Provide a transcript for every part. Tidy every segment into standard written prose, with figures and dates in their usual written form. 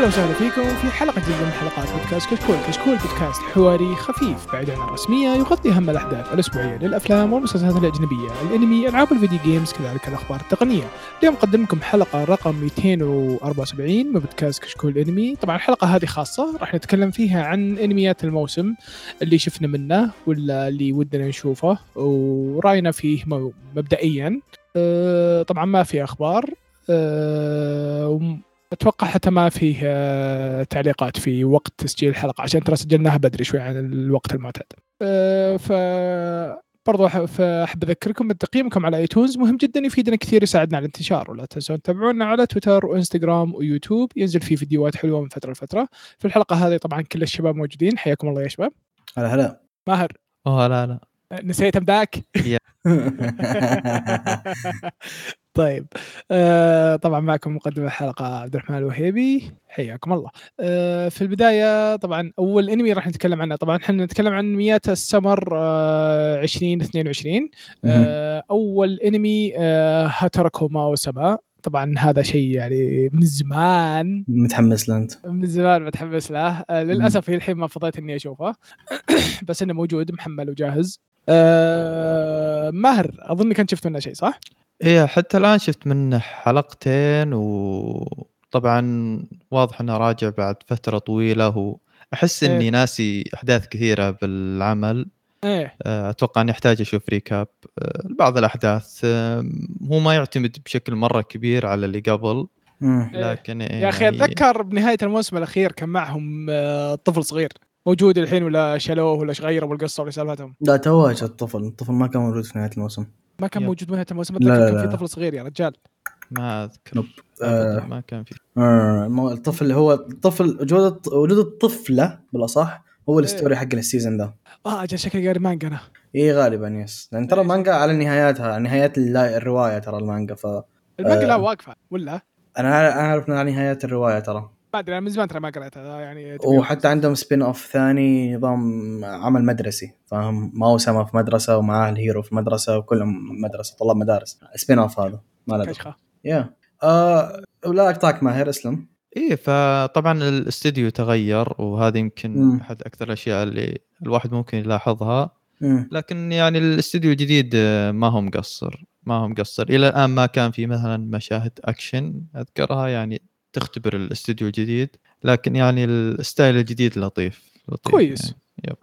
أهلا وسهلا فيكم في حلقة جديدة من حلقات بودكاست كشكول. كشكول بودكاست حواري خفيف بعيد عن الرسمية، يغطي أهم الأحداث الأسبوعية للأفلام والمسلسلات الأجنبية، الأنمي، ألعاب الفيديو جيمز، كذلك الأخبار التقنية. اليوم أقدم لكم حلقة رقم 274 من بودكاست كشكول أنمي. طبعا الحلقة هذه خاصة، راح نتكلم فيها عن أنميات الموسم اللي شفنا منه ولا اللي ودنا نشوفه ورأينا فيه مبدئيا. طبعا ما في أخبار، أتوقع حتى ما فيه تعليقات في وقت تسجيل الحلقة عشان ترى سجلناها بدري شوي عن الوقت المعتاد. فبرضو أحب أذكركم بتقييمكم على آيتونز، مهم جدا، يفيدنا كثير، يساعدنا على الانتشار. ولا تنسون تتابعونا على تويتر وإنستغرام ويوتيوب، ينزل فيه فيديوهات حلوة من فترة لفترة. في الحلقة هذه طبعا كل الشباب موجودين، حياكم الله يا شباب. هلا هلا ماهر. هلا نسيت أبداك. طيب طبعا معكم مقدم الحلقة عبد الرحمن الوهيبي، حياكم الله. في البداية طبعا أول أنمي راح نتكلم عنه، طبعا حنا نتكلم عن مياتا السمر 2022. أول أنمي هاتاراكو ماو سما. طبعا هذا شيء يعني من زمان متحمس له، انت من زمان متحمس له. للأسف هي الحين ما فضيت إني أشوفه. بس إنه موجود محمل وجاهز. مهر أظن كنت شفت منه شيء صح؟ إيه حتى الآن شفت منه حلقتين، وطبعا واضح أنه راجع بعد فترة طويلة، وأحس إني إيه. ناسي أحداث كثيرة بالعمل. إيه. أتوقع أني أحتاج أشوف ريكاب بعض الأحداث. هو ما يعتمد بشكل مرة كبير على اللي قبل. لكن إيه. يا أخي أتذكر بنهاية الموسم الأخير كان معهم طفل صغير موجود الحين، ولا شالوه ولا شغيره بالقصة ولا سالفتهم؟ لا تواجه الطفل ما كان موجود في نهاية الموسم، ما كان موجود منها الموسم. كان في طفل صغير يا رجال، ما أذكر. ما كان في الطفل، هو الطفل وجود الطفلة بالأصح هو الستوري حق السيزن ده. أجل شكل قاري مانجا أنا. إيه غالبا يس، لأن ترى مانجا على نهاياتها، نهايات الرواية ترى المانجا. المانجا لا واقفة ولا؟ أنا أعرف على نهايات الرواية ترى. بعد أنا من زمان ترى ما قرأتها يعني. وحتى عندهم سبين أوف ثاني، نظام عمل مدرسي، فاهم؟ ماوسما في مدرسة ومعاه الهيرو في مدرسة، وكلهم مدرسة، طلاب مدارس. سبين أوف هذا ما له دخل. يا ولا أقطعك ماهر، أسلم. إيه فطبعا الاستديو تغير، وهذا يمكن أحد أكثر الأشياء اللي الواحد ممكن يلاحظها. لكن يعني الاستديو الجديد ما هم قصر إلى الآن. ما كان في مثلا مشاهد أكشن أذكرها يعني تختبر الاستوديو الجديد، لكن يعني الستايل الجديد لطيف كويس يعني.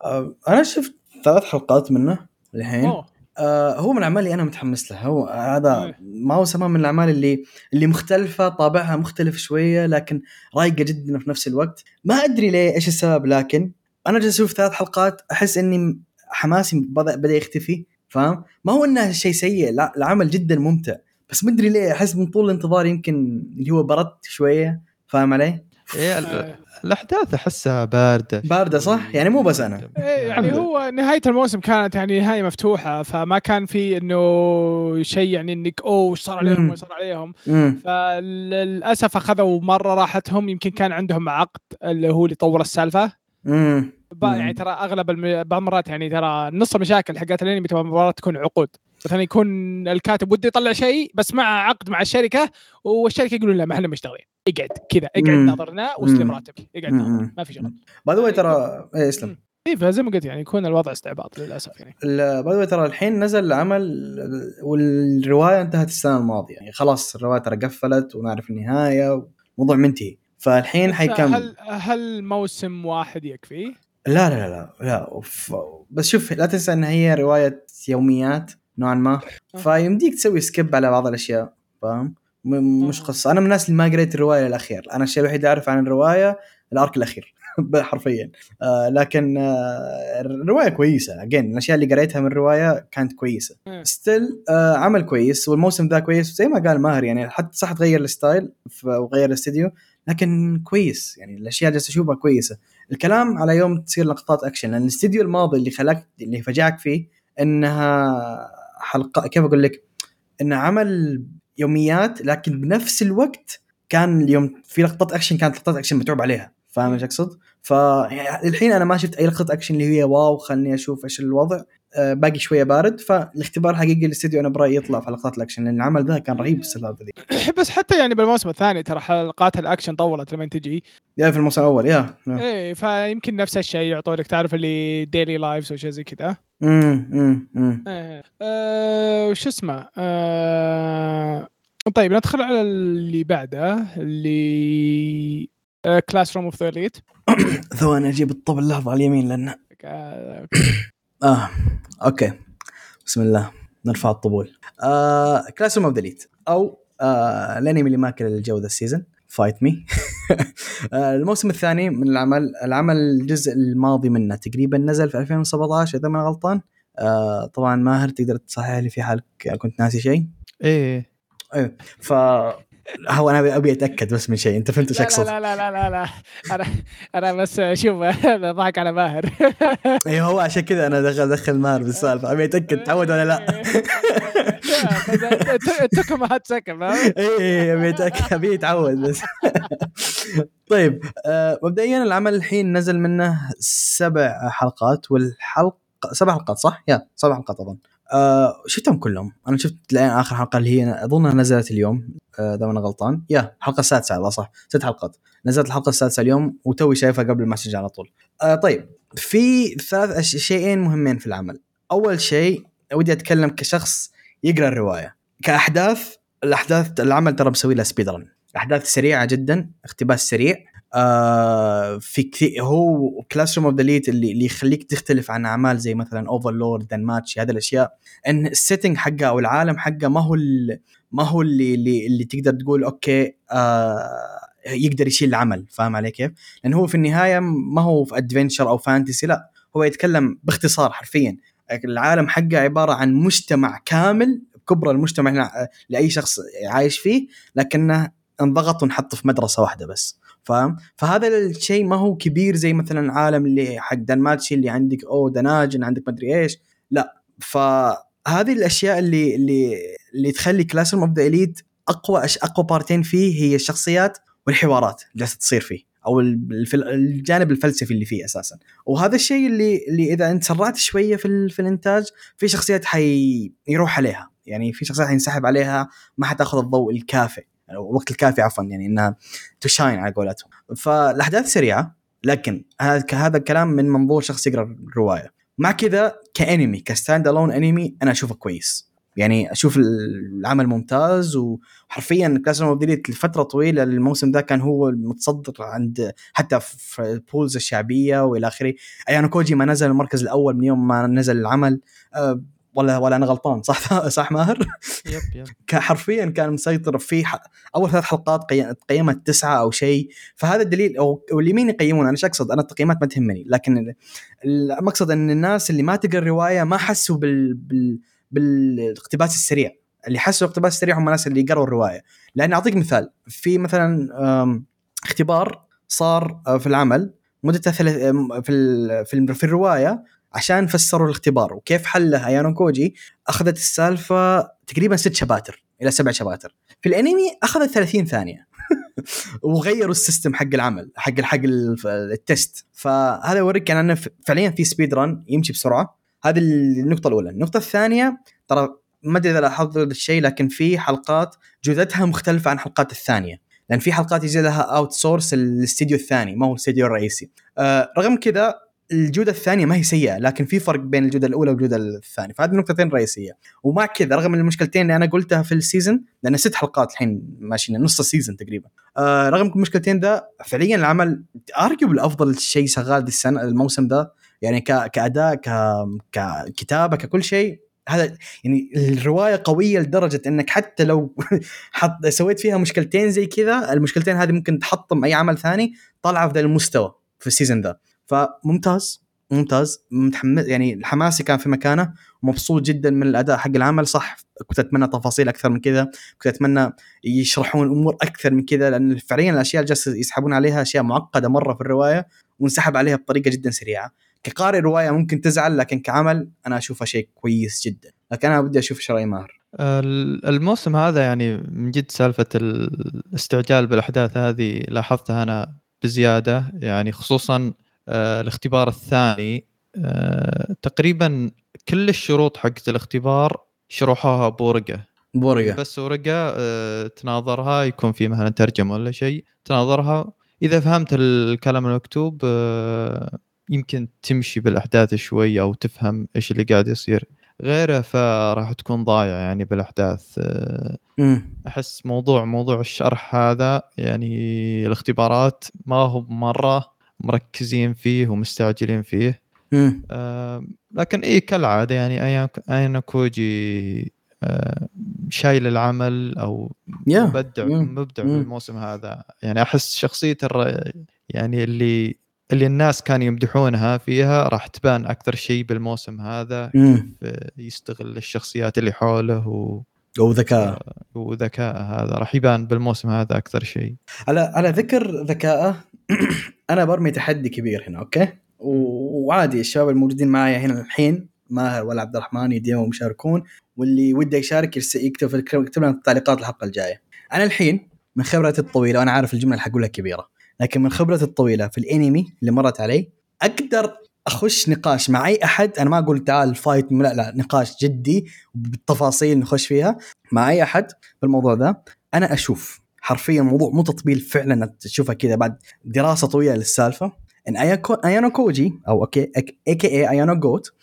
أنا شفت 3 حلقات منه الحين. هو من الأعمال اللي أنا متحمس لها. هو هذا ما هو سما من الأعمال اللي مختلفة، طابعها مختلف شوية لكن رايقة جدا في نفس الوقت. ما أدري ليه إيش السبب، لكن أنا جالس أشوف 3 حلقات أحس إني حماسي بدأ يختفي، فاهم؟ ما هو إنه شيء سيء، لا العمل جدا ممتع، بس مدري ليه أحس من طول الانتظار يمكن اللي هو بردت شوية، فاهم علي؟ إيه الأحداث أحسها باردة صح؟ يعني مو بس أنا يعني هو نهاية الموسم كانت يعني نهاية مفتوحة، فما كان في إنه شيء يعني إنك صار عليهم. فللأسف أخذوا مرة راحتهم، يمكن كان عندهم عقد اللي هو اللي طور السالفة. يعني ترى أغلب المرات يعني ترى نص المشاكل حقت الأنمي مرات تكون عقود، مثلا يكون الكاتب وده يطلع شيء بس مع عقد مع الشركة، والشركة يقولون لا ما احنا مشتغلين، اقعد ناظرنا واسلم راتبك، اقعد ناظر ما في شغل. باي ذا ترى اسلم ايه، زي ما قلت يعني يكون الوضع استعباط للأسف يعني. باي ذا ترى الحين نزل العمل والرواية انتهت السنة الماضية، يعني خلاص الرواية ترى قفلت ونعرف النهاية وموضوع منتهي، فالحين حيكمل. هل موسم واحد يكفي؟ لا لا لا لا بس شوف، لا تنسى ان هي رواية يوميات نوعا ما، فيمديك تسوي سكيب على بعض الأشياء، فاهم؟ مش قصة. أنا من الناس اللي ما قريت الرواية الأخير، أنا الشيء الوحيد أعرف عن الرواية الأرك الأخير حرفيا. لكن الرواية كويسة، الأشياء اللي قريتها من الرواية كانت كويسة. عمل كويس، والموسم ذا كويس زي ما قال ماهر، يعني حتى صح تغير الستايل وغير الاستديو، لكن كويس يعني الأشياء اللي تشوفها كويسة. الكلام على يوم تصير لقطات أكشن، لأن الاستديو الماضي اللي فجعك فيه إنها حلقة، كيف أقول لك، إن عمل يوميات لكن بنفس الوقت كان اليوم في لقطات أكشن، كانت لقطات أكشن متعوب عليها، فاهم إيش أقصد؟ فالحين أنا ما شفت أي لقطة أكشن اللي هي واو خلني أشوف إيش الوضع، باقي شوية بارد. فالاختبار حقيقي الاستديو أنا برأيي يطلع في حلقات الأكشن، لأن العمل ذا كان رهيب السلسلة ذي. بس حتى يعني بالموسم الثاني ترى حلقات الأكشن طولت لما تجي يا في الموسم الأول يا. إيه فيمكن نفس الشيء يعطونك تعرف اللي ديلي لايفز وشيء زي كده. وش اسمه طيب ندخل على اللي بعده اللي Classroom of the Elite. ثواني أجيب الطبل لحظة على اليمين لأنه أوكي بسم الله نرفع الطبول. Classroom of the Elite أو الأنمي اللي ماكل الجودة السيزن Fight Me. الموسم الثاني من العمل الجزء الماضي منه تقريبا نزل في 2017 إذا ما غلطان. طبعا ماهر تقدر تصحح لي في حالك كنت ناسي شيء. إيه هو أنا أبي أتأكد بس من شيء. أنت فهمت إيش أقصد؟ لا أنا بس شوف ضحك على ماهر. إيه هو عشان كذا أنا دخل ماهر بالسالفة أبي أتأكد تعود ولا لا. تكم هات سكم. إيه أبي أتأكد أبي تعود بس. طيب مبدئيا العمل الحين نزل منه 7 حلقات والحلقة 7 حلقات صح؟ يا 7 حلقات أظن. شفتهم كلهم. أنا شفت الآن آخر حلقة اللي هي أظنها نزلت اليوم إذا ما أنا غلطان. يا حلقة 6 لا صح 6 حلقات نزلت الحلقة 6 اليوم وتوي شايفها قبل المسج على طول. طيب في 3 شيئين مهمين في العمل. أول شيء ودي أتكلم كشخص يقرأ الرواية كأحداث. الأحداث العمل ترى بسوي لها سبيد رن، أحداث سريعة جدا، اقتباس سريع. في كثير هو Classroom of the Elite اللي يخليك تختلف عن أعمال زي مثلا Overlord Danmachi هذه الأشياء، إن السيتنج حقه أو العالم حقه ما هو اللي تقدر تقول أوكي يقدر يشيل العمل. فاهم عليك كيف؟ لأن هو في النهاية ما هو في adventure أو fantasy، لا هو يتكلم باختصار حرفيا. العالم حقه عبارة عن مجتمع كامل كبرى المجتمع لأي شخص عايش فيه، لكنه انضغط ونحط في مدرسة واحدة بس. فاهم؟ فهذا الشيء ما هو كبير زي مثلا عالم اللي حق دانماتشي اللي عندك او دناجن عندك مدري ايش، لا. فهذه الاشياء اللي تخلي كلاسروم اوف ذا إليت اقوى بارتين فيه هي الشخصيات والحوارات اللي تصير فيه او الجانب الفلسفي اللي فيه اساسا. وهذا الشيء اللي اذا انت سرعت شويه في الانتاج في شخصيات حيروح عليها، يعني في شخصيات حينسحب عليها ما حتاخذ الضوء الكافي الوقت الكافي عفوا، يعني انها تشاين على قولتهم. فالاحداث سريعه، لكن هذا الكلام من منظور شخص يقرا الروايه. مع كذا كانمي كستاند الون انمي انا اشوفه كويس، يعني اشوف العمل ممتاز. وحرفيا كلاسروم اوف ذا إليت لفتره طويله الموسم ذا كان هو المتصدر عند حتى في البولز الشعبيه والى اخره. ايانوكوجي ما نزل المركز الاول من يوم ما نزل العمل. ولا أنا غلطان صح ماهر؟ يب حرفياً كان مسيطر في أول 3 حلقات تقيمت 9 أو شيء. فهذا الدليل واللي مين يقيمون. أنا أقصد أنا التقييمات ما تهمني، لكن المقصد أن الناس اللي ما تقرأ الرواية ما حسوا بالاقتباس السريع. اللي حسوا الاقتباس السريع هم الناس اللي قرأوا الرواية. لأن أعطيك مثال، في مثلاً اختبار صار في العمل مدته في الرواية عشان فسروا الاختبار وكيف حلها أيانوكوجي. أخذت السالفة تقريبا 6 شباتر إلى 7 شباتر. في الأنمي أخذت 30 ثانية. وغيروا السيستم حق العمل حق التست. فهذا يوريك أن فعليا في سبيد ران يمشي بسرعة. هذه النقطة الأولى. النقطة الثانية ترى ما أدري إذا لاحظت الشيء، لكن في حلقات جودتها مختلفة عن حلقات الثانية، لأن في حلقات يجي لها أوت سورس الاستديو الثاني ما هو الاستديو الرئيسي. رغم كذا الجودة الثانية ما هي سيئة، لكن في فرق بين الجودة الأولى والجودة الثانية. فهذه نقطتين رئيسية. ومع كذا رغم المشكلتين اللي أنا قلتها في السيزن، لأن 6 حلقات الحين ماشيين نص السيزن تقريبا، رغم المشكلتين ده فعليا العمل أرجو أفضل شيء شغال دي السنة الموسم ده، يعني كأداء ككتابة ككل شيء. هذا يعني الرواية قوية لدرجة أنك حتى لو سويت فيها مشكلتين زي كذا، المشكلتين هذه ممكن تحطم أي عمل ثاني طالعة في ذا المستوى في السيزن ده. فممتاز ممتاز متحمس، يعني حماسي كان في مكانه ومبسوط جدا من الأداء حق العمل. صح كنت أتمنى تفاصيل أكثر من كذا، كنت أتمنى يشرحون أمور أكثر من كذا، لأن فعليا الأشياء اللي يسحبون عليها أشياء معقدة مرة في الرواية وانسحب عليها بطريقة جدا سريعة. كقارئ رواية ممكن تزعل، لكن كعمل أنا أشوفها شيء كويس جدا. لكن أنا بدي أشوف شرعي ماهر الموسم هذا، يعني من جد سالفة الاستعجال بالأحداث هذه لاحظتها أنا بزيادة يعني، خصوصا الاختبار الثاني تقريبا كل الشروط حقت الاختبار شروحها بورقة بس ورقة تناظرها، يكون في مثلا ترجمة ولا شيء تناظرها، إذا فهمت الكلام المكتوب يمكن تمشي بالأحداث شوي أو تفهم إيش اللي قاعد يصير، غيره فراح تكون ضايع يعني بالأحداث. أحس موضوع الشرح هذا يعني الاختبارات ما هو مرة مركزين فيه ومستعجلين فيه. لكن إيه كالعادة يعني أيانوكوجي شايل العمل أو مبدع بالموسم هذا يعني. أحس شخصية يعني اللي الناس كانوا يمدحونها فيها راح تبان أكثر شيء بالموسم هذا، يستغل الشخصيات اللي حوله وذكاء هذا راح يبان بالموسم هذا أكثر شيء. على ذكر ذكائه أنا برمي تحدي كبير هنا، أوكي، وعادي الشباب الموجودين معايا هنا الحين ماهر ولا عبد الرحمن يديهم مشاركون، واللي وده يشارك يكتب لنا التعليقات الحلقة الجاية. أنا الحين من خبرتي الطويلة، وأنا عارف الجملة اللي حقولها كبيرة، لكن من خبرتي الطويلة في الأنمي اللي مرت علي أقدر أخش نقاش مع أي أحد. أنا ما أقول تعال فايت، لا نقاش جدي بالتفاصيل نخش فيها مع أي أحد بالموضوع ذا. أنا أشوف حرفيا موضوع مو تطبيل، فعلا تشوفها كذا بعد دراسة طويلة للسالفة، إن أيانوكوجي أو أكي أيانو جوت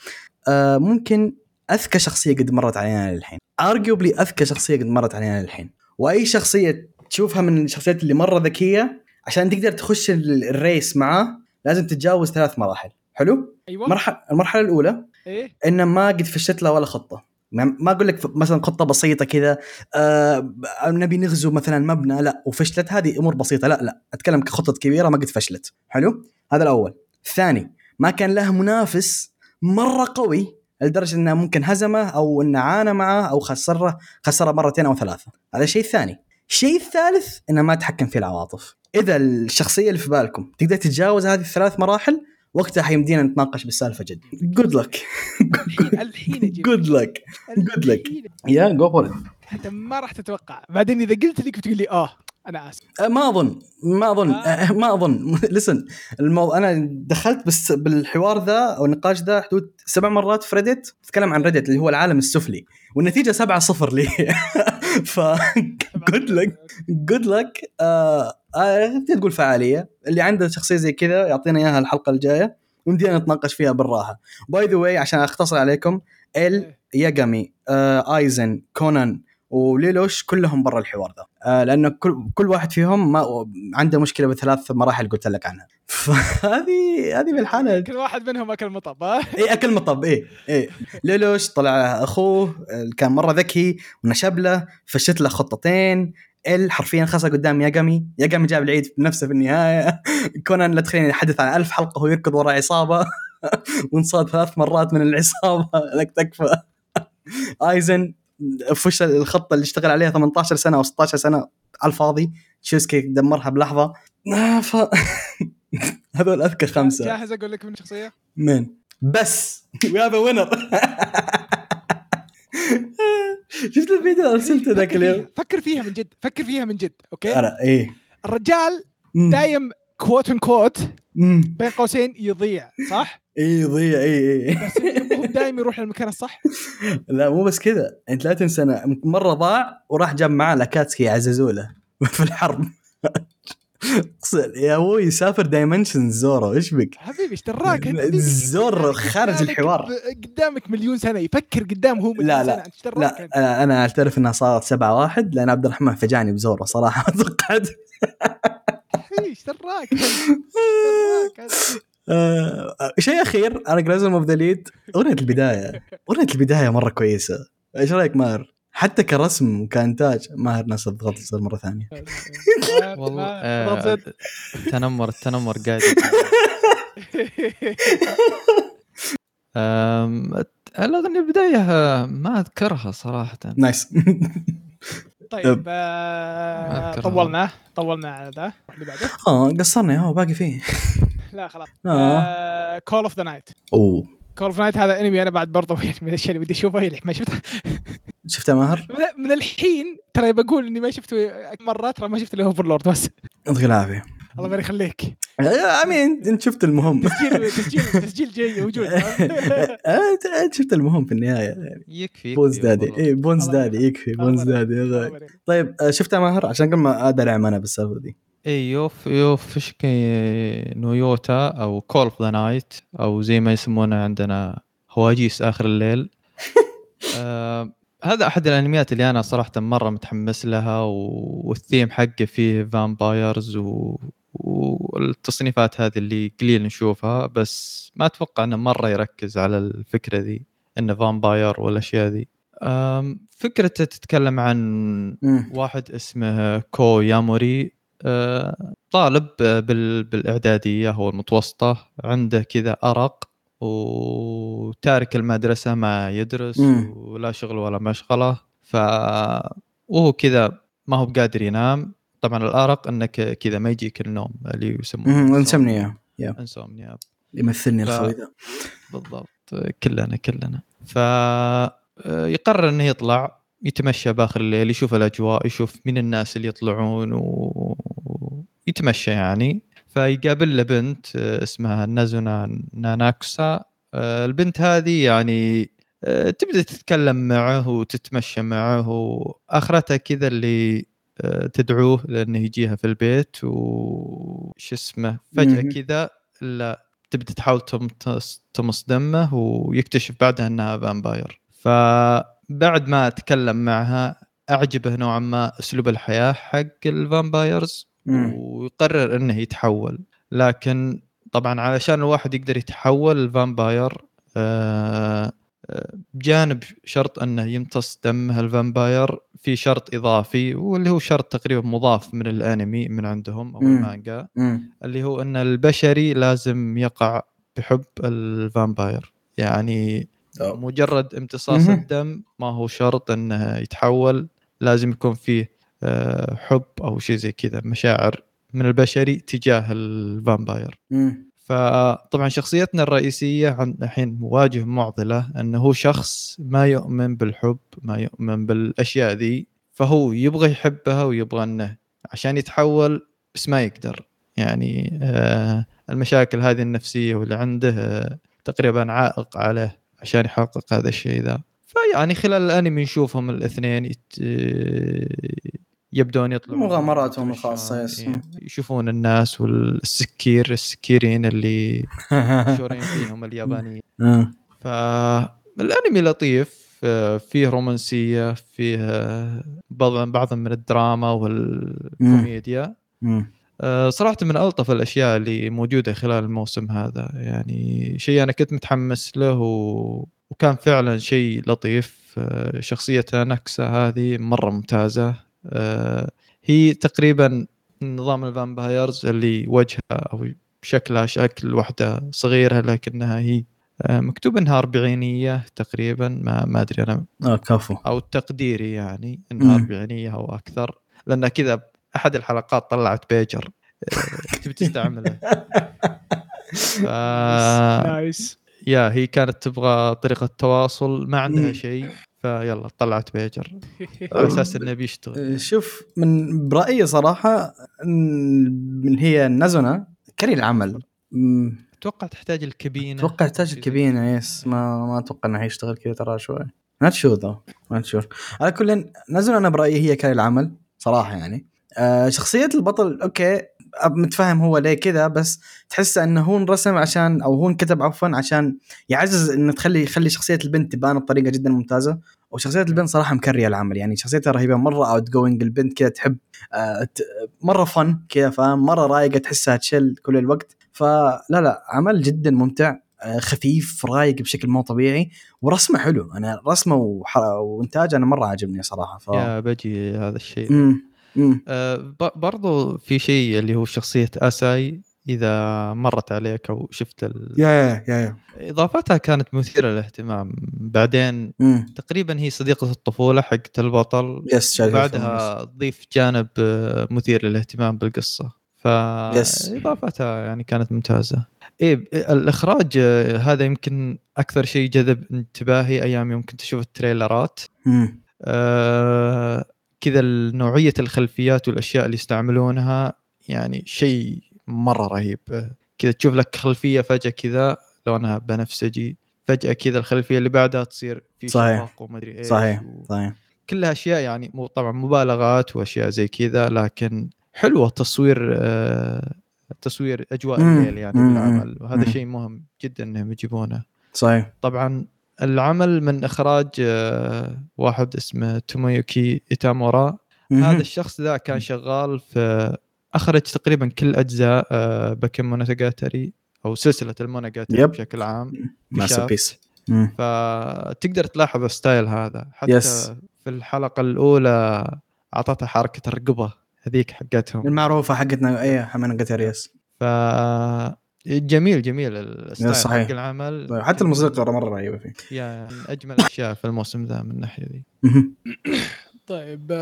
ممكن أذكى شخصية قد مرت علينا للحين، arguably أذكى شخصية قد مرت علينا للحين. وأي شخصية تشوفها من الشخصيات اللي مرة ذكية عشان تقدر تخش الريس معه لازم تتجاوز 3 مراحل. حلو. أيوة. المرحلة الأولى إيه؟ إن ما قد فشت لها ولا خطة، ما أقول لك مثلا خطة بسيطة كذا نبي نغزو مثلا مبنى، لا وفشلت، هذه أمور بسيطة، لا أتكلم كخطة كبيرة ما قد فشلت. حلو، هذا الأول. الثاني ما كان له منافس مرة قوي لدرجة إنه ممكن هزمه أو إنه عانى معه أو خسره 2 أو 3، هذا شيء ثاني. شيء الثالث إنه ما تحكم في العواطف. إذا الشخصية اللي في بالكم تقدر تتجاوز هذه 3 مراحل وقتها حيمدينا نتناقش بالسالفة جد. Good luck. Good luck. Good luck. يا go for it. حتى ما راح تتوقع بعدين إذا قلت لك بتقول لي أنا آسف. ما أظن. لسن أنا دخلت بس بالحوار ذا أو النقاش ذا حدود 7 مرات في ريدت، تتكلم عن ريدت اللي هو العالم السفلي، والنتيجة 7-0 لي. ف good luck. تقول فعالية اللي عنده شخصية زي كذا يعطينا إياها الحلقة الجاية ومدينا نتناقش فيها بالراحة. باي ذا واي عشان أختصر عليكم، ال ياغامي آيزن كونان وليلوش كلهم برا الحوار ده، لأنه كل واحد فيهم ما عنده مشكلة ب3 مراحل قلت لك عنها. فهذه بالحالة كل واحد منهم أكل مطب. أكل مطب. ليلوش طلع أخوه كان مرة ذكي ونشب له، فشت له 2 خطتين. ال حرفيا خسر قدام ياغامي جاب العيد بنفسه في النهاية. كونان لا تخليني أحدث عن 1000 حلقة هو يركض وراء عصابة ونصاد 3 مرات من العصابة، لك تكفى. آيزن فش الخطة اللي اشتغل عليها 18 سنة أو 16 سنة على الفاضي، تشيسكي دمرها بلحظة. هذول أذكى 5. جاهز أقول لك من شخصية؟ بس وهذا وينر. شفت الفيديو أرسلته ذاك اليوم؟ فكر فيها من جد. أوكي. أرى إيه؟ الرجال دايم كوت ان كوت بين قوسين يضيع، صح؟ يضيع. بس هو دايم يروح للمكان الصح. لا مو بس كذا، انت لا تنسى أنا مرة ضاع وراح جاب معاه لاكاتسكي عززوله في الحرب. يا هو يسافر دايمنشنز زورو. ايش بك حبيبي؟ ايش دراك زورو خارج الحوار؟ قدامك مليون سنة يفكر قدام هو مليون لا سنة. لا أنا أعترف أنها صارت 7-1 لأن عبد الرحمن فجعني بزورو صراحة. توقعت. ايش دراك شيء أخير على كلاسروم أوف ذا إليت. أغنية البداية مرة كويسة. إيش رأيك ماهر؟ حتى كرسم وكإنتاج ماهر ناس ضغط صار مرة ثانية. والله تنمر قاعد. الأغنية البداية ما أذكرها صراحة. نايس. طيب طولنا على ذا اللي بعده. قصرنا يا باقي فيه. لا خلاص. Call of the Night. Call of the Night هذا انمي انا بعد برضه من الشيء اللي بدي اشوفه، اللي ما شفته ماهر من الحين. ترى بقول اني ما شفته مرات، ترى ما شفت اللي هو Overlord بس. انت خلافي الله ما يخليك. امين انت شفت المهم. تسجيل جاي وجود. انت شفت المهم في النهايه يعني. يكفي بونز دادي يكفي بونز دادي. طيب شفتها ماهر عشان قبل ما ادرعم انا بالسالفه دي. اي يوف ايش نويوتا او كول اوف ذا نايت او زي ما يسمونه عندنا هواجيس اخر الليل. هذا احد الانميات اللي انا صراحه مره متحمس لها والثيم حقه فيه فامبايرز والتصنيفات هذه اللي قليل نشوفها بس ما اتوقع انه مره يركز على الفكره ذي انه فامباير والاشياء ذي. فكرة تتكلم عن واحد اسمه كو ياموري طالب بالاعداديه هو المتوسطه عنده كذا ارق وتارك المدرسة ما يدرس ولا شغل ولا مشغلة وهو كذا ما هو بقادر ينام. طبعا الأرق أنك كذا ما يجيك النوم اللي يسمونه انسومنيا يمثلني الخوي ذا بالضبط كلنا فيقرر أنه يطلع يتمشى باخر الليل يشوف الأجواء يشوف من الناس اللي يطلعون ويتمشى يعني. فيقابل له بنت اسمها نازونا ناناكسا. البنت هذه يعني تبدأ تتكلم معه وتتمشى معه وآخرتها كذا اللي تدعوه لأنه يجيها في البيت وش اسمه فجأة كذا تبدأ تحاول تمص دمه ويكتشف بعدها أنها فامباير. فبعد ما أتكلم معها أعجبه نوعا ما أسلوب الحياة حق الفامبايرز ويقرر انه يتحول. لكن طبعا علشان الواحد يقدر يتحول الفامباير بجانب شرط انه يمتص دمه الفامباير في شرط اضافي واللي هو شرط تقريبا مضاف من الانمي من عندهم او المانجا اللي هو ان البشري لازم يقع بحب الفامباير يعني مجرد امتصاص الدم ما هو شرط انه يتحول لازم يكون فيه حب أو شيء زي كذا مشاعر من البشري تجاه الفامباير. فطبعا شخصيتنا الرئيسية الحين مواجه معضلة أنه هو شخص ما يؤمن بالحب ما يؤمن بالأشياء ذي فهو يبغى يحبها ويبغى أنه عشان يتحول بس ما يقدر يعني المشاكل هذه النفسية واللي عنده تقريبا عائق عليه عشان يحقق هذا الشيء ذا. فيعني خلال الأنمي نشوفهم الاثنين يبدون يطلعون مغامراتهم الخاصة يشوفون الناس والسكيرين اللي مشهورين فيهم اليابانيين. فالأنمي لطيف فيه رومانسية فيه بعض من الدراما والكوميديا صراحة من ألطف الأشياء اللي موجودة خلال الموسم هذا يعني شيء أنا كنت متحمس له وكان فعلا شيء لطيف. شخصية نكسة هذه مرة ممتازة هي تقريبا نظام الفامبايرز اللي وجهها أو شكلها شكل واحدة صغيرة لكنها هي مكتوب إنها 40 تقريبا ما أدري أنا كفو أو تقديري يعني إنها 40 أو أكثر لأن كذا أحد الحلقات طلعت بيجر بتستعمله نايس يا هي كانت تبغى طريقة تواصل ما عندها شيء فيلا طلعت بيجر على أساس إنه بيشتغل. شوف من برأيي صراحة من هي نازونا كري العمل أتوقع تحتاج الكبينة يس ما أتوقع إنه هيشتغل كذا ترى شوي ما تشوف على كل نازونا أنا برأيي هي كري العمل صراحة يعني شخصية البطل أوكي متفاهم هو ليه كذا بس تحس أنه هو نرسم عشان أو هو نكتب عفوا عشان يعزز إنه يخلي شخصية البنت تبان بطريقة جدا ممتازة. وشخصية البنت صراحة مكرية العمل يعني شخصيتها رهيبة مرة outgoing البنت كذا تحب مرة فن كذا فاهم مرة رايقة تحسها تشل كل الوقت فلا لا عمل جدا ممتع خفيف رايق بشكل مو طبيعي ورسمه حلو. أنا رسمه وإنتاج أنا مرة عجبني صراحة يا بجي هذا الشيء برضو في شيء اللي هو شخصية أساي إذا مرت عليك أو شفت إضافتها كانت مثيرة للاهتمام بعدين تقريبا هي صديقة الطفولة حق البطل بعدها تضيف جانب مثير للاهتمام بالقصة فإضافتها يعني كانت ممتازة. الإخراج هذا يمكن أكثر شيء جذب انتباهي أيام يمكن تشوف التريلرات كذا نوعية الخلفيات والأشياء اللي يستعملونها يعني شيء مرة رهيب كذا. تشوف لك خلفية فجأة كذا لونها بنفسجي، فجأة كذا الخلفية اللي بعدها تصير في شفاق ومدري إيش. صحيح. كلها أشياء يعني طبعا مبالغات وأشياء زي كذا، لكن حلوة تصوير أجواء الليل يعني بالعمل، وهذا شيء مهم جدا إنهم يجيبونه. صحيح. طبعا العمل من إخراج واحد اسمه تومويوكي إيتامورا. هذا الشخص ذا كان شغال في، أخرج تقريبا كل أجزاء باكين مونوجاتاري أو سلسلة المونوجاتاري بشكل عام. ماسبيس. فتقدر تلاحظ ستايل هذا حتى في الحلقة الأولى أعطتها حركة الرقبة هذيك حقتهم المعروفة حقتنا أيه مونوجاتاري. جميل جميل الستايل حق العمل. صحيح. حتى الموسيقى مرة رهيبة فيه. يعني أجمل أشياء في الموسم ذا من الناحية دي. طيب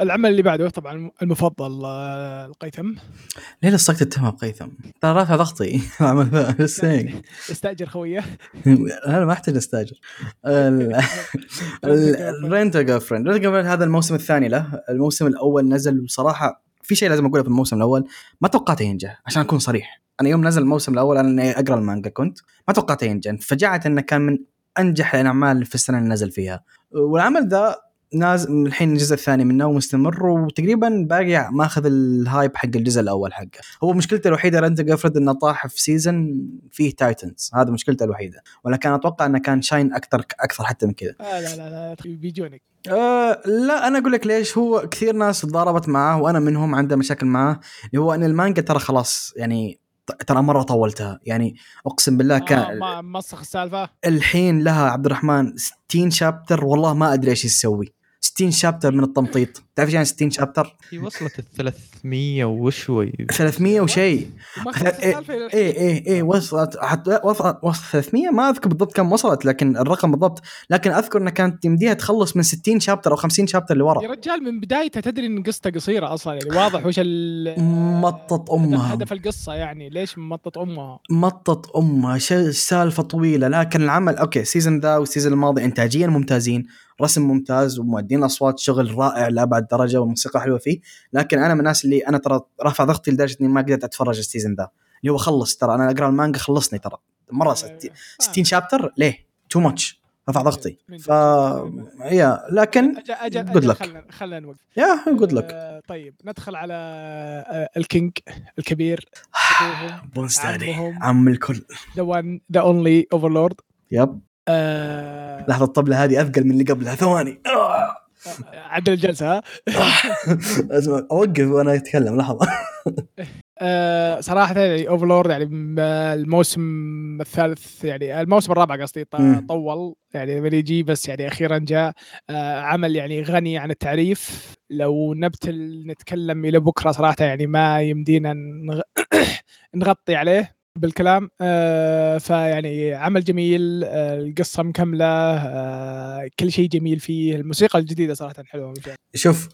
العمل اللي بعده طبعا المفضل القيثم. ليه لصقت التهم بقيثم؟ ترى رافع ضغطي العمل ذا لسين. استأجر خويه. أنا ما أحتاج استأجر. رينت ا جيرفريند. رينت ا جيرفريند هذا الموسم الثاني له. الموسم الأول نزل وصراحة في شيء لازم أقوله في الموسم الأول، ما توقعت ينجح عشان أكون صريح. أنا يوم نزل الموسم الأول أنا أقرأ المانجا كنت ما توقعت ينجح، فجعت أنه كان من أنجح الأعمال في السنة اللي نزل فيها. والعمل ذا نازل الحين الجزء الثاني منه ومستمر، وتقريبا باقي ماخذ الهايب حق الجزء الأول حقه. هو مشكلته الوحيدة رنت جافرد إنه طاح في سيزن فيه تايتنز، هذا مشكلته الوحيدة، ولكن أتوقع إنه كان شاين أكثر حتى من كذا. لا لا لا بيجونك. لا أنا أقول لك ليش. هو كثير ناس ضاربت معه وأنا منهم، عنده مشاكل معه، اللي هو أن المانجا ترى خلاص يعني ترى مرة طولتها، يعني أقسم بالله كان ما صخ السالفة. الحين لها عبد الرحمن 60 شابتر، والله ما أدري إيش يسوي. 60 شابتر من التمطيط، تعرف يعني 60 شابتر وصلت 300 وشوي، 300 وشيء. اي وصلت حتى وصلت 300، ما اذكر بالضبط كم وصلت لكن الرقم بالضبط، لكن اذكر انها كانت يمديها تخلص من 60 شابتر او 50 شابتر لورا. يا رجال من بدايتها تدري ان قصتها قصيره اصلا، يعني واضح وش مطط امها هدف القصه، يعني ليش مطط امها سالفه طويله. لكن العمل اوكي، سيزن ذا والسيزن الماضي انتاجيا ممتازين، رسم ممتاز ومؤدين أصوات شغل رائع لأبعد درجة، وموسيقى حلوة فيه. لكن أنا من الناس اللي أنا ترى رافع ضغطي لدرجة إني ما قدرت أتفرج السيزن ذا، اللي هو خلص ترى أنا أقرأ المانجا خلصني ترى مرة 60 شابتر ليه تو ماتش رفع ضغطي. يا لكن good luck. خلنا نوقف. good luck. طيب ندخل على الكينج الكبير بونستادي عم الكل the one the only overlord. يب لحظة الطبلة هذه أثقل من اللي قبلها ثواني. عدل الجلسة. أوقف وأنا أتكلم لحظة. صراحة أوفرلورد يعني الموسم الثالث، يعني الموسم الرابع قصدي طول يعني ما يجي، بس يعني أخيرا جاء عمل يعني غني عن التعريف. لو نبتل نتكلم إلى بكرة صراحة يعني ما يمدينا نغطي عليه بالكلام. فيعني عمل جميل، القصة مكملة، كل شيء جميل فيه، الموسيقى الجديدة صراحة حلوة مشاهد. شوف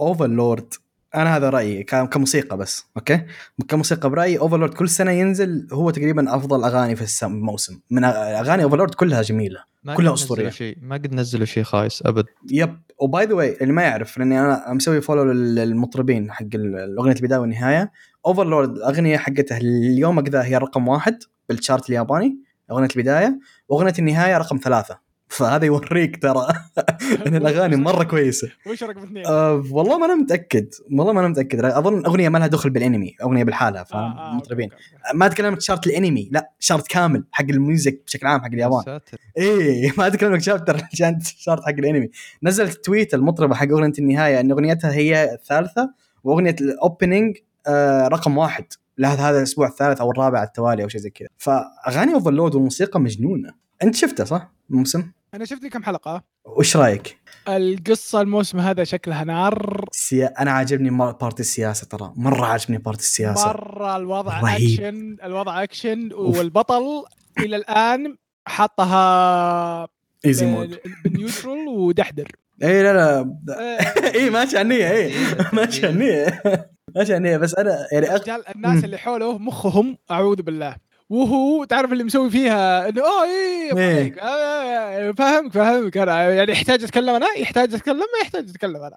Overlord أنا هذا رأيي كموسيقى بس، أوكي كموسيقى برأيي Overlord كل سنة ينزل هو تقريبا أفضل أغاني في الموسم. من أغاني Overlord كلها جميلة، كلها أسطورية، ما قد نزلوا شيء خايس أبد. يب. وباي ذا واي اللي ما يعرف، لأني أنا مسوي فولو للمطربين حق الأغنية البداية والنهاية، Overlord الأغنية حقتها اليوم كذا هي رقم 1 بالشارت الياباني، أغنية البداية، وأغنية النهاية رقم 3. فهذا يوريك ترى إن الأغاني مرة كويسة. وش رقم 2؟ والله ما أنا متأكد، أظن أغنية ما لها دخل بالأنمي، أغنية بالحالة فمطربين. ما أتكلمك شارت الأنمي، لا شارت كامل حق الميوزك بشكل عام حق اليابان. إيه ما أتكلمك شارت حق الأنمي. نزلت تويت المطربة حق أغنية النهاية إن أغنيتها هي الثالثة، وأغنية الأوبنينج رقم 1 لهذا الأسبوع الثالث أو الرابع على التوالي أو شيء زي كذا. فأغاني أوفرلود والموسيقى مجنونة. أنت شفته صح الموسم؟ أنا شفت لي كم حلقة. وإيش رأيك؟ القصة الموسم هذا شكلها نار. أنا عاجبني بارت السياسة ترى، مرة عاجبني بارت السياسة. مرة الوضع رهيب. الوضع أكشن والبطل إلى الآن حطها إيزي مود بالنيوترال ودحدر. إيه لا إيه ماشي عنية، بس أنا يعني الناس اللي حوله مخهم أعوذ بالله، وهو تعرف اللي مسوي فيها انه فاهمك انا يعني يحتاج اتكلم انا يحتاج اتكلم ما يحتاج اتكلم انا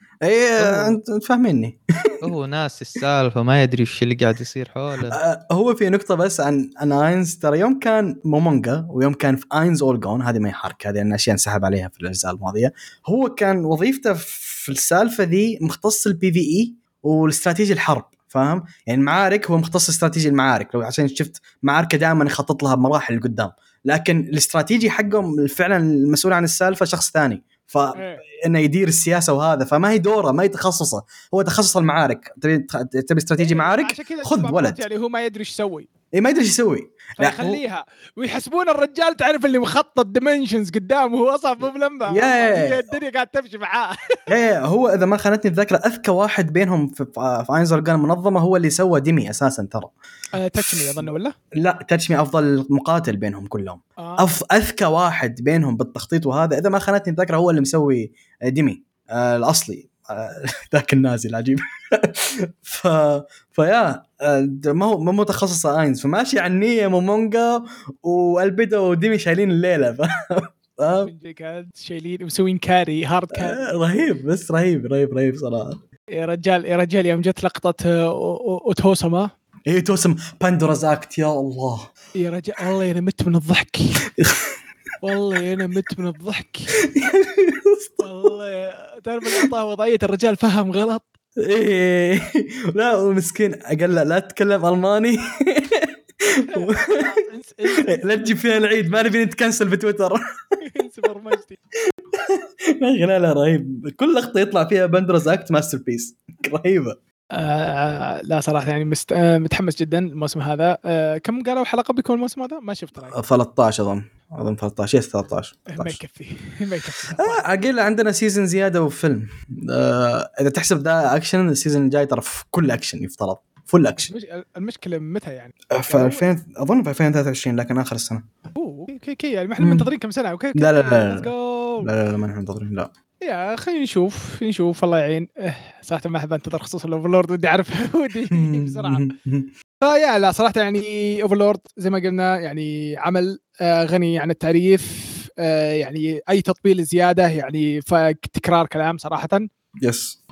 انت فاهميني. هو ناس السالفه ما يدري ايش اللي قاعد يصير حوله. هو في نقطه بس عن اينز، ترى يوم كان مومونجا ويوم كان في اينز اول جون، هذه ما هي حركه، هذه الاشياء انسحب عليها في الاجزاء الماضيه. هو كان وظيفته في السالفه ذي مختص البي في اي والاستراتيجي الحرب، فاهم يعني؟ المعارك هو مختص استراتيجي المعارك، لو عشان شفت معاركه دائما يخطط لها بمراحل لقدام، لكن الاستراتيجي حقهم فعلا المسؤول عن السالفه شخص ثاني، فانه يدير السياسه وهذا، فما هي دوره، ما هي تخصصه، هو تخصص المعارك. تبي استراتيجي معارك، خذ ولد، يعني هو ما يدري ايش يسوي، اي ما يدري ايش يسوي، خليها ويحسبون الرجال تعرف اللي مخطط ديمنشنز قدامه هو اصعب بلمبه، الدنيا قاعد تمشي معاه. هو اذا ما خانتني الذاكره اذكى واحد بينهم في اينزر كان منظمه، هو اللي سوى ديمي اساسا ترى. تاتشمي اظن ولا لا، تاتشمي افضل مقاتل بينهم كلهم، اذكى واحد بينهم بالتخطيط وهذا اذا ما خانتني الذاكره هو اللي مسوي ديمي الاصلي ذاك النازي العجيب. فيا ما هو متخصص اينز، فماشي عنيه مومونجا والبيدا وديمي شايلين الليله، كانت شايلين ومسوين كاري هارد كاري رهيب، بس رهيب رهيب رهيب صراحه يا رجال يا رجال. يوم جت لقطه اوتوسما، اي توسم باندوراز اكت، يا الله يا رجال، والله انا مت من الضحك، والله انا مت من الضحك. والله تعرف اللقطه وضعيه الرجال فهم غلط، ايه لا ومسكين قال لا تتكلم الماني، لا تجيب فيها العيد، ما نبي نتكنسل بتويتر. برمجتي ما غلاله رهيب، كل لقطه يطلع فيها بندرز اكت ماستر بيس رهيبه. لا صراحه يعني متحمس جدا الموسم هذا. كم قالوا حلقه بيكون الموسم هذا؟ ما شفت رأيك. 13 اظن 13 ما يكفي ما يكفي. اقل عندنا سيزن زياده وفيلم. اذا تحسب ده اكشن، السيزن الجاي ترى كل اكشن يفترض، فل اكشن. المشكله متى يعني؟ في 2000 اظن، في 2023 لكن اخر السنه. اوكي يعني ما احنا منتظرين كم سنه. اوكي لا لا لا لا ما احنا منتظرين، لا يا خلينا نشوف الله يعين. صراحه ما احب انتظر، خصوصا الاوفرلورد ودي اعرف ودي بسرعه. يا لا صراحه يعني اوفرلورد زي ما قلنا يعني عمل غني عن التعريف، يعني اي تطبيل زياده يعني فتكرار كلام صراحه. يس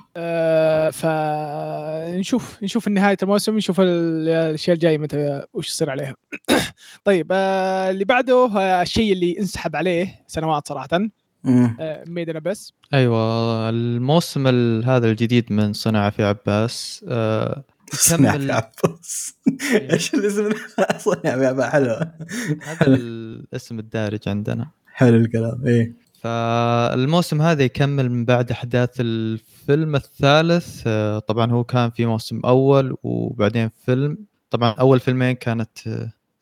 فنشوف نهايه الموسم، نشوف الاشياء الجايه متى وش يصير عليها. طيب اللي بعده الشيء اللي انسحب عليه سنوات صراحه، ميد ان أبيس. ايوه الموسم هذا الجديد من صنع في عباس. صنع في عباس ايش الاسم؟ صنع في عباس، حلو هذا الاسم الدارج عندنا، حلو الكلام. ايه فالموسم هذا يكمل من بعد احداث الفيلم الثالث. طبعا هو كان في موسم اول وبعدين فيلم، طبعا اول فيلمين كانت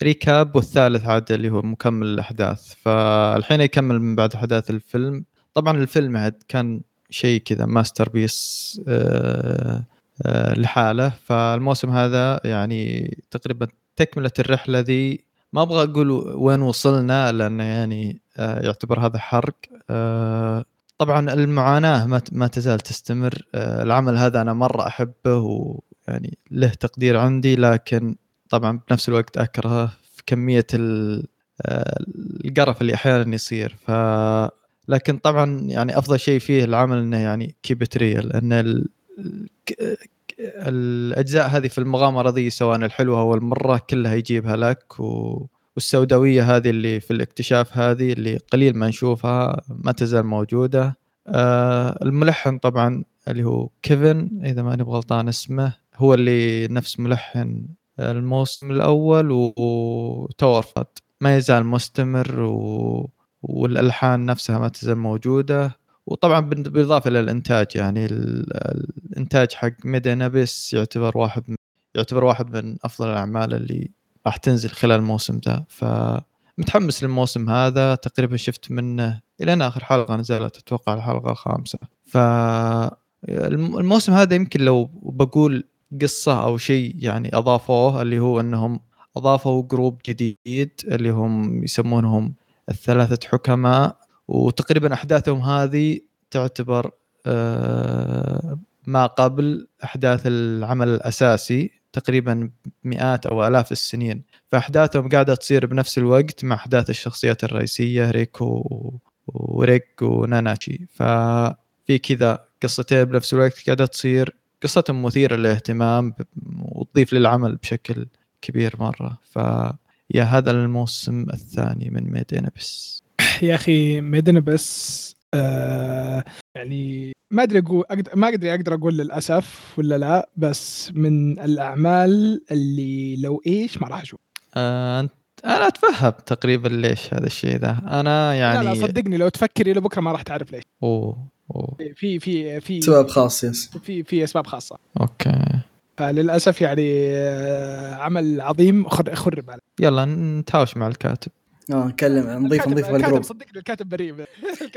ريكاب والثالث عاد اللي هو مكمل الأحداث، فالحين يكمل من بعد أحداث الفيلم. طبعا الفيلم هاد كان شيء كذا ماستر بيس لحاله، فالموسم هذا يعني تقريبا تكملت الرحلة ذي. ما أبغى أقول وين وصلنا لأنه يعني يعتبر هذا حرق. طبعا المعاناة ما تزال تستمر. العمل هذا أنا مرة أحبه ويعني له تقدير عندي، لكن طبعا بنفس الوقت أكره في كمية القرف اللي أحيانا يصير. لكن طبعا يعني أفضل شيء فيه العمل أنه يعني كيبتريال، أن الأجزاء هذه في المغامرة ذي سواء الحلوة أو المرة كلها يجيبها لك، والسوداوية هذه اللي في الاكتشاف هذه اللي قليل ما نشوفها ما تزال موجودة. الملحن طبعا اللي هو كيفن إذا ما نبغى غلطان اسمه، هو اللي نفس ملحن الموسم الأول وتوفى، ما يزال مستمر والألحان نفسها ما تزال موجودة. وطبعا بالإضافة للإنتاج، يعني الإنتاج حق ميد إن أبيس يعتبر واحد من أفضل الأعمال اللي راح تنزل خلال الموسم ده. فمتحمس للموسم هذا، تقريبا شفت منه إلى آخر حلقة نزلت، أتوقع الحلقة 5. فالموسم هذا يمكن لو بقول قصة أو شيء يعني أضافوه، اللي هو أنهم أضافوا جروب جديد اللي هم يسمونهم الثلاثة حكماء، وتقريبا أحداثهم هذه تعتبر ما قبل أحداث العمل الأساسي. تقريبا مئات أو آلاف السنين، فأحداثهم قاعدة تصير بنفس الوقت مع أحداث الشخصيات الرئيسية ريكو وريك وناناتشي. ففي كذا قصتين بنفس الوقت قاعدة تصير، قصتهم مثيرة للاهتمام وتضيف للعمل بشكل كبير مرة. فيا هذا الموسم الثاني من ميد ان أبيس. يا أخي ميد ان أبيس يعني ما أدري أقدر أقول للأسف ولا لا، بس من الأعمال اللي لو إيش ما راح أشوف. أنا أتفهم تقريبا ليش هذا الشيء ذا. أنا يعني لا صدقني لو تفكري لبكرة ما راح تعرف ليش. في في في أسباب خاصة. في أسباب خاصة. أوكي. فللأسف يعني عمل عظيم خرب عليه. يلا نتهاوش مع الكاتب. نتكلم نضيف بالجروب. صدق الكاتب بريء.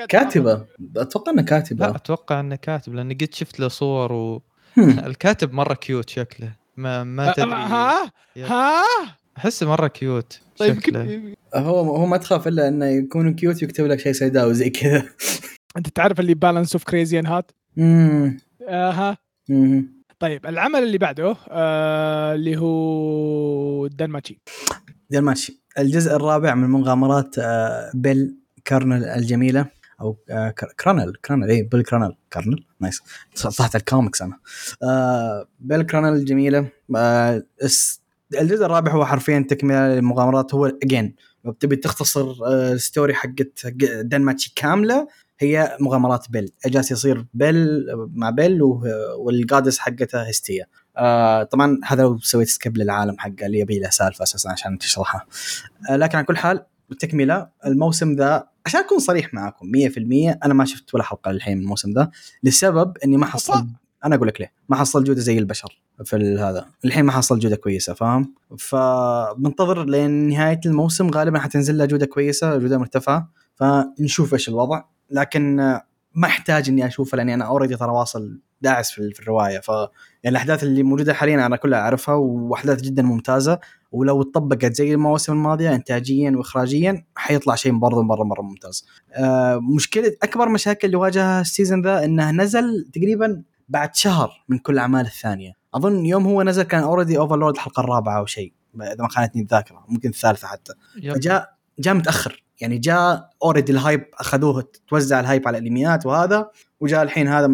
كاتبة أتوقع إنه كاتبة. لا أتوقع إنه كاتب، لأن قد شفت له صور والكاتب مرة كيوت شكله. ما تدري. ها أحسه مرة كيوت. طيب شكله. هو ما تخاف إلا إنه يكون كيوت يكتب لك شيء سيداوي زي كذا. أنت تعرف اللي بالانس أوف كريزي إن هات. طيب العمل اللي بعده اللي هو دانماتشي الجزء الرابع من مغامرات بيل كارنل الجميلة، أو كرانل إيه بيل كارنل نايس صحت الكوميكس أنا. بيل كارنل الجميلة الجزء الرابع هو حرفيا تكملة للمغامرات، هو again بتبي تختصر الستوري حقت دانماتشي كاملة، هي مغامرات بيل جالس يصير بيل مع بيل والقادس حقتها هستيا. طبعا هذا لو سويت سكيب للعالم حقه اللي يبي له سالفه اساسا عشان تشرحها. لكن على كل حال التكمله الموسم ذا، عشان اكون صريح معاكم 100% انا ما شفت ولا حلقه للحين الموسم ذا، لسبب اني ما حصلت، انا اقول لك ليه ما حصل جوده زي البشر في هذا الحين، ما حصل جوده كويسه فاهم، فمنتظر لين نهايه الموسم غالبا حتنزل له جوده كويسه جوده مرتفعه فنشوف ايش الوضع. لكن ما احتاج اني اشوفه لاني انا اوريدي ترى واصل داعس في الروايه، ف يعني الاحداث اللي موجوده حاليا انا كلها اعرفها، واحداث جدا ممتازه، ولو اتطبقت زي المواسم الماضيه انتاجيا واخراجيا حيطلع شيء برضه مره ممتاز. مشكله اكبر مشاكل اللي واجهها السيزون ذا انه نزل تقريبا بعد شهر من كل اعمال الثانيه، اظن يوم هو نزل كان اوريدي اوفرلورد الحلقه الرابعه او شيء اذا ما خانتني الذاكره، ممكن الثالثه حتى، فجاء متاخر يعني، جاء اوريدي الهايب اخذوه توزع الهايب على الانميات وهذا، وجاء الحين هذا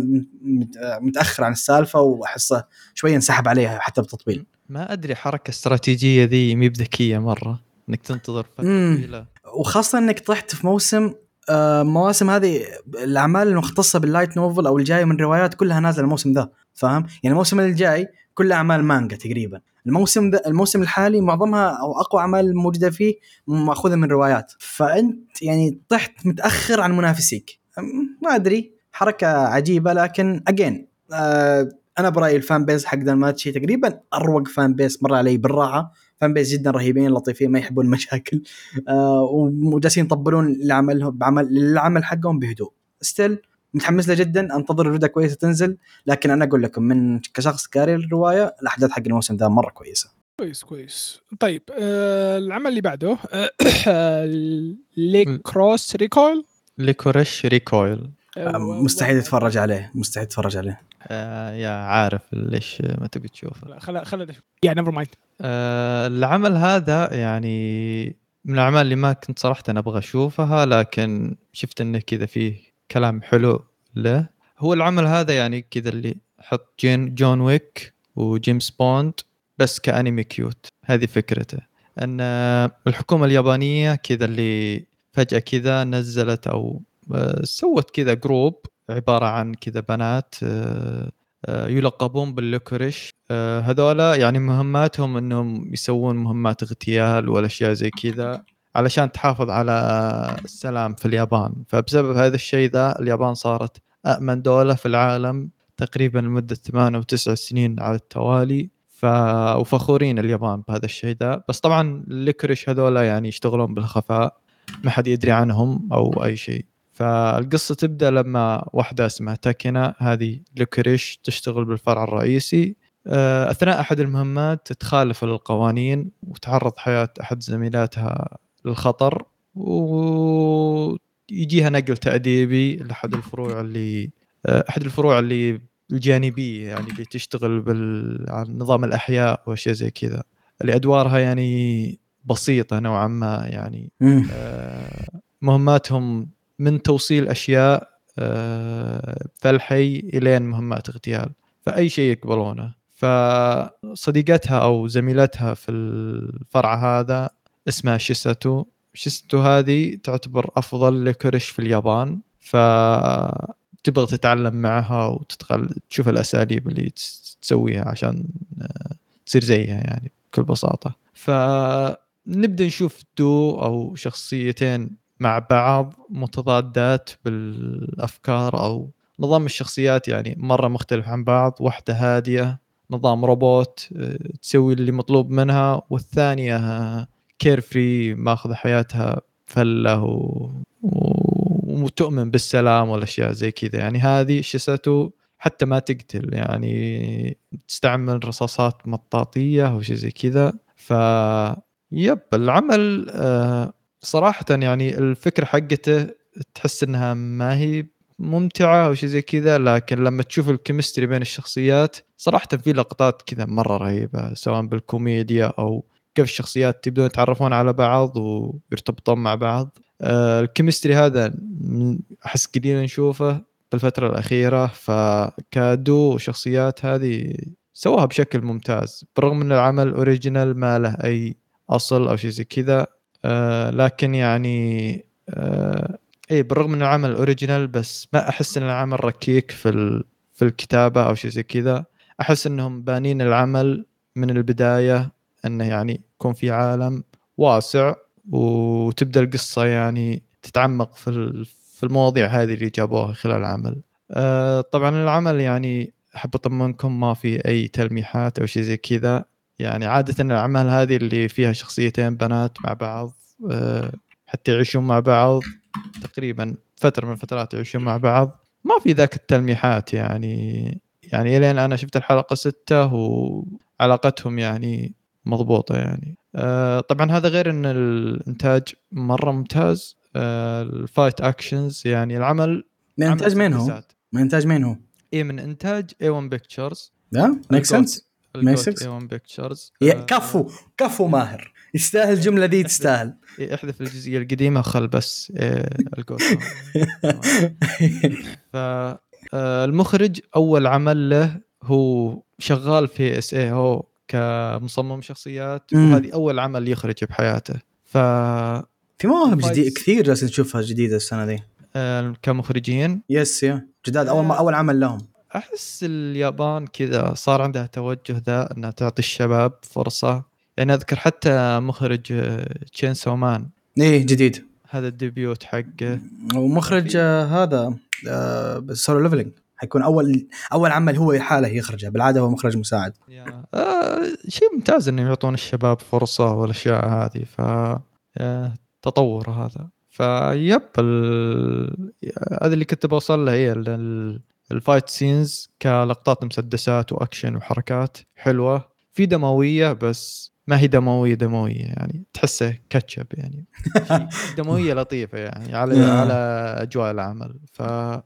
متاخر عن السالفه واحسه شويه انسحب عليها حتى بالتطويل. ما ادري حركه استراتيجيه ذي مي بذكيه مره انك تنتظر فتره، وخاصه انك طحت في موسم مواسم هذه الاعمال المختصه باللايت نوفل او الجايه من روايات كلها نازله الموسم ذا فاهم، يعني الموسم الجاي كل اعمال مانجا تقريبا، الموسم الحالي معظمها او اقوى اعمال الموجوده فيه ماخوذه من روايات، فانت يعني طحت متاخر عن منافسيك. ما ادري حركه عجيبه، لكن اجين انا برايي الفان بيس حق دانماتشي تقريبا اروق فان بيس مر علي بالراحه، فان بيس جدا رهيبين لطيفين ما يحبون المشاكل وجالسين يطبلون العمل حقهم بهدوء. ستيل متحمس له جدا، انتظر الرده كويسه تنزل، لكن انا اقول لكم من كشخص قاري الروايه الاحداث حق الموسم ذا مره كويسه. كويس. طيب العمل اللي بعده ليكروس ريكويل مستحيل تتفرج عليه، يا عارف ليش ما تبي تشوفه. خلنا نشوف يعني نيفر مايند. العمل هذا يعني من الاعمال اللي ما كنت صراحه انا ابغى اشوفها، لكن شفت انه كذا فيه كلام حلو له. هو العمل هذا يعني كذا اللي حط جون ويك وجيمس بوند بس كأنمي كيوت. هذه فكرته أن الحكومة اليابانية كذا اللي فجأة كذا نزلت أو سوت كذا جروب عبارة عن كذا بنات يلقبون بالليكوريش، هذولا يعني مهماتهم أنهم يسوون مهمات اغتيال والأشياء زي كذا علشان تحافظ على السلام في اليابان. فبسبب هذا الشيء ذا اليابان صارت أأمن دولة في العالم تقريبا لمدة 8 أو 9 سنين على التوالي، وفخورين اليابان بهذا الشيء ذا. بس طبعا الليكوريش هذولا يعني يشتغلون بالخفاء ما حد يدري عنهم أو أي شيء. فالقصة تبدأ لما واحدة اسمها تاكينا هذه الليكوريش تشتغل بالفرع الرئيسي، أثناء أحد المهمات تتخالف القوانين وتعرض حياة أحد زميلاتها الخطر، ويجيها نقل تأديبي لأحد الفروع اللي الجانبيه يعني اللي تشتغل بالنظام الاحياء واشياء زي كذا اللي ادوارها يعني بسيطه نوعا ما يعني مهماتهم من توصيل اشياء فالحي الين مهمات اغتيال فاي شيء يقبلونه. فصديقتها او زميلتها في الفرع هذا اسمها شيساتو. شيساتو هذه تعتبر افضل لكوريش في اليابان فتبغى تتعلم معها وتدخل تشوف الاساليب اللي تسويها عشان تصير زيها يعني بكل بساطه. فنبدا نشوف دو او شخصيتين مع بعض متضادات بالافكار او نظام الشخصيات يعني مره مختلف عن بعض. واحده هاديه نظام روبوت تسوي اللي مطلوب منها والثانيه كيرفري ماخذ حياتها فله ومتؤمن بالسلام والاشياء زي كذا يعني. هذه شيساتو حتى ما تقتل يعني تستعمل رصاصات مطاطيه او شيء زي كذا. ف يب العمل صراحه يعني الفكره حقته تحس انها ما هي ممتعه او شيء زي كذا لكن لما تشوف الكيمستري بين الشخصيات صراحه في لقطات كذا مره رهيبه سواء بالكوميديا او كيف الشخصيات تبدون يتعرفون على بعض ويرتبطون مع بعض. الكيمستري هذا احس قليل نشوفه بالفتره الاخيره فكادو شخصيات هذه سواها بشكل ممتاز برغم ان العمل اوريجينال ما له اي اصل او شيء زي كذا. لكن يعني اي بالرغم انه عمل اوريجينال بس ما احس ان العمل ركيك في الكتابه او شيء زي كذا. احس انهم بانين العمل من البدايه انه يعني يكون في عالم واسع وتبدا القصه يعني تتعمق في المواضيع هذه اللي جابوها خلال العمل. طبعا العمل يعني احب اطمنكم ما في اي تلميحات او شيء زي كذا يعني. عاده الاعمال هذه اللي فيها شخصيتين بنات مع بعض حتى يعيشون مع بعض تقريبا فتره من فترات يعيشون مع بعض ما في ذاك التلميحات يعني الين انا شفت الحلقه 6 وعلاقتهم يعني مضبوطه يعني. طبعا هذا غير ان الانتاج مره ممتاز. الفايت اكشنز يعني العمل من انتاج مين هو ايه من انتاج A-1 Pictures. لا ميك سنس A-1 Pictures كفو ماهر يستاهل الجملة دي تستاهل. احذف الجزئية القديمة خل بس الجوت. فالمخرج أول عمل له هو شغال في اس اي هو كمصمم شخصيات وهذه أول عمل يخرج بحياته. في مواهب جديدة كثير جالس نشوفها جديدة السنة دي كمخرجين يا جداد أول عمل لهم. أحس اليابان كذا صار عندها توجه ذا أنها تعطي الشباب فرصة يعني. أذكر حتى مخرج تشينسو مان إيه جديد هذا الديبيوت حقه ومخرج هذا سولو ليفلينج حيكون أول عمل هو حاله يخرجه بالعادة هو مخرج مساعد. شيء ممتاز إنهم يعطون الشباب فرصة والأشياء هذه فتطور هذا. فيب هذا اللي كنت بوصل له هي الفايت سينز كلقطات مسدسات وأكشن وحركات حلوة في دموية بس ما هي دموية يعني تحسه كاتشب يعني دموية لطيفة يعني على أجواء العمل. فأنصح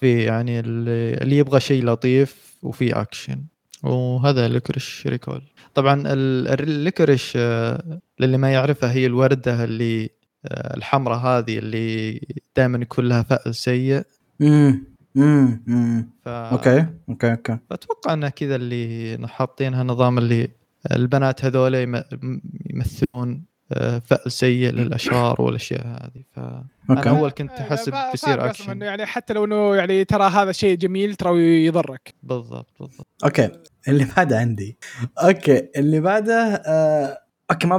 فيه يعني اللي يبغى شيء لطيف وفي أكشن وهذا ليكوريش ريكول. طبعا الليكوريش للي ما يعرفها هي الوردة اللي الحمراء هذه اللي دائما يكون لها فأل سيء. اوكي اتوقع ان كذا اللي حاطينها نظام اللي البنات هذول يمثلون فأل سيء للاشرار والاشياء هذه. فانا اول كنت احسب بيصير اكشن انه يعني حتى لو انه يعني ترى هذا شيء جميل ترى يضرك. بالضبط اوكي اللي بعده عندي اللي بعده اوكي ما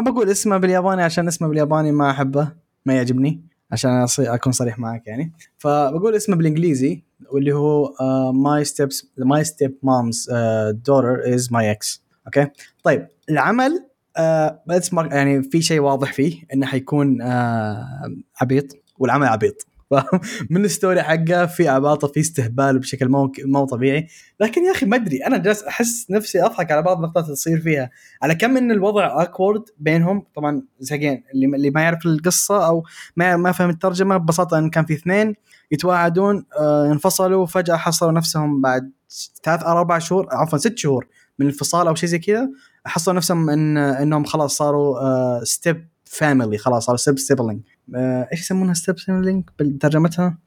بقول اسمه بالياباني عشان اسمه بالياباني ما احبه ما يعجبني عشان أكون صريح معك يعني. فبقول اسمه بالإنجليزي واللي هو my step mom's daughter is my ex. أوكي طيب العمل يعني في شيء واضح فيه إنه حيكون عبيط والعمل عبيط من الستوري حقه في عباطه، في استهبال بشكل مو طبيعي. لكن يا اخي ما ادري، انا جالس احس نفسي اضحك على بعض النقطات اللي تصير فيها، على كم ان الوضع اكورد بينهم. طبعا زين اللي ما يعرف القصه او ما فهم الترجمه، ببساطه ان كان في اثنين يتواعدون، انفصلوا فجاه، حصلوا نفسهم بعد 3 أو 4 شهور، عفوا 6 شهور من الانفصال او شيء زي كذا، حصلوا نفسهم انهم خلاص صاروا ستيب فاميلي، خلاص صاروا ستيب سيبلينج. ايش يسمونها ستيب سيبلينج بالترجمتها؟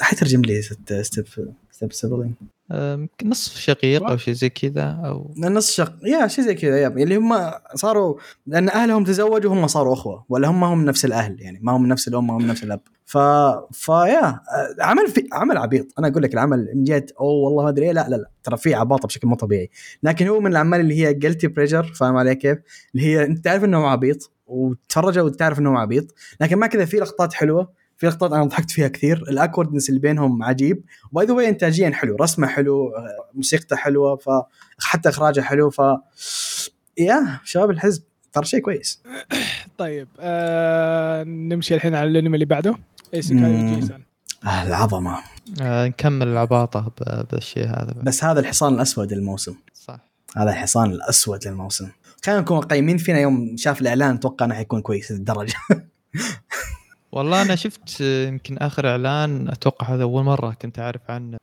حيترجم لي ستيب سيبلينج، نصف شقيق او شيء زي كذا، او نصف شق يا شيء زي كذا، اللي هم صاروا لان اهلهم تزوجوا وهم صاروا اخوه، ولا هم نفس الاهل، يعني ما هم نفس الام وهم نفس الاب. فيا عمل عبيط. انا اقول لك العمل من جهه والله ما ادري، لا ترى في عباطه بشكل مو طبيعي، لكن هو من الاعمال اللي هي جلتي بريجر، فاهم علي كيف؟ اللي هي انت تعرف انه عبيط وتتفرجه وتعرف انه عبيط، لكن ما كذا. في لقطات حلوه، في لقطات انا ضحكت فيها كثير، الاكوردنس اللي بينهم عجيب، باي ذا واي انتاجيا حلو، رسمه حلو، موسيقته حلوه، فحتى اخراجه حلو. يا شباب الحزب ترى شيء كويس. طيب نمشي الحين على الانمي اللي بعده، ايسيكاي جيسان. العظمه. نكمل العباطه بالشيء هذا بس هذا الحصان الاسود الموسم، صح؟ هذا الحصان الاسود للموسم. خلينا نكون قيمين فينا يوم شاف الاعلان، اتوقع انه حيكون كويس للدرجه. والله أنا شفت يمكن آخر إعلان، أتوقع هذا أول مرة كنت أعرف عنه،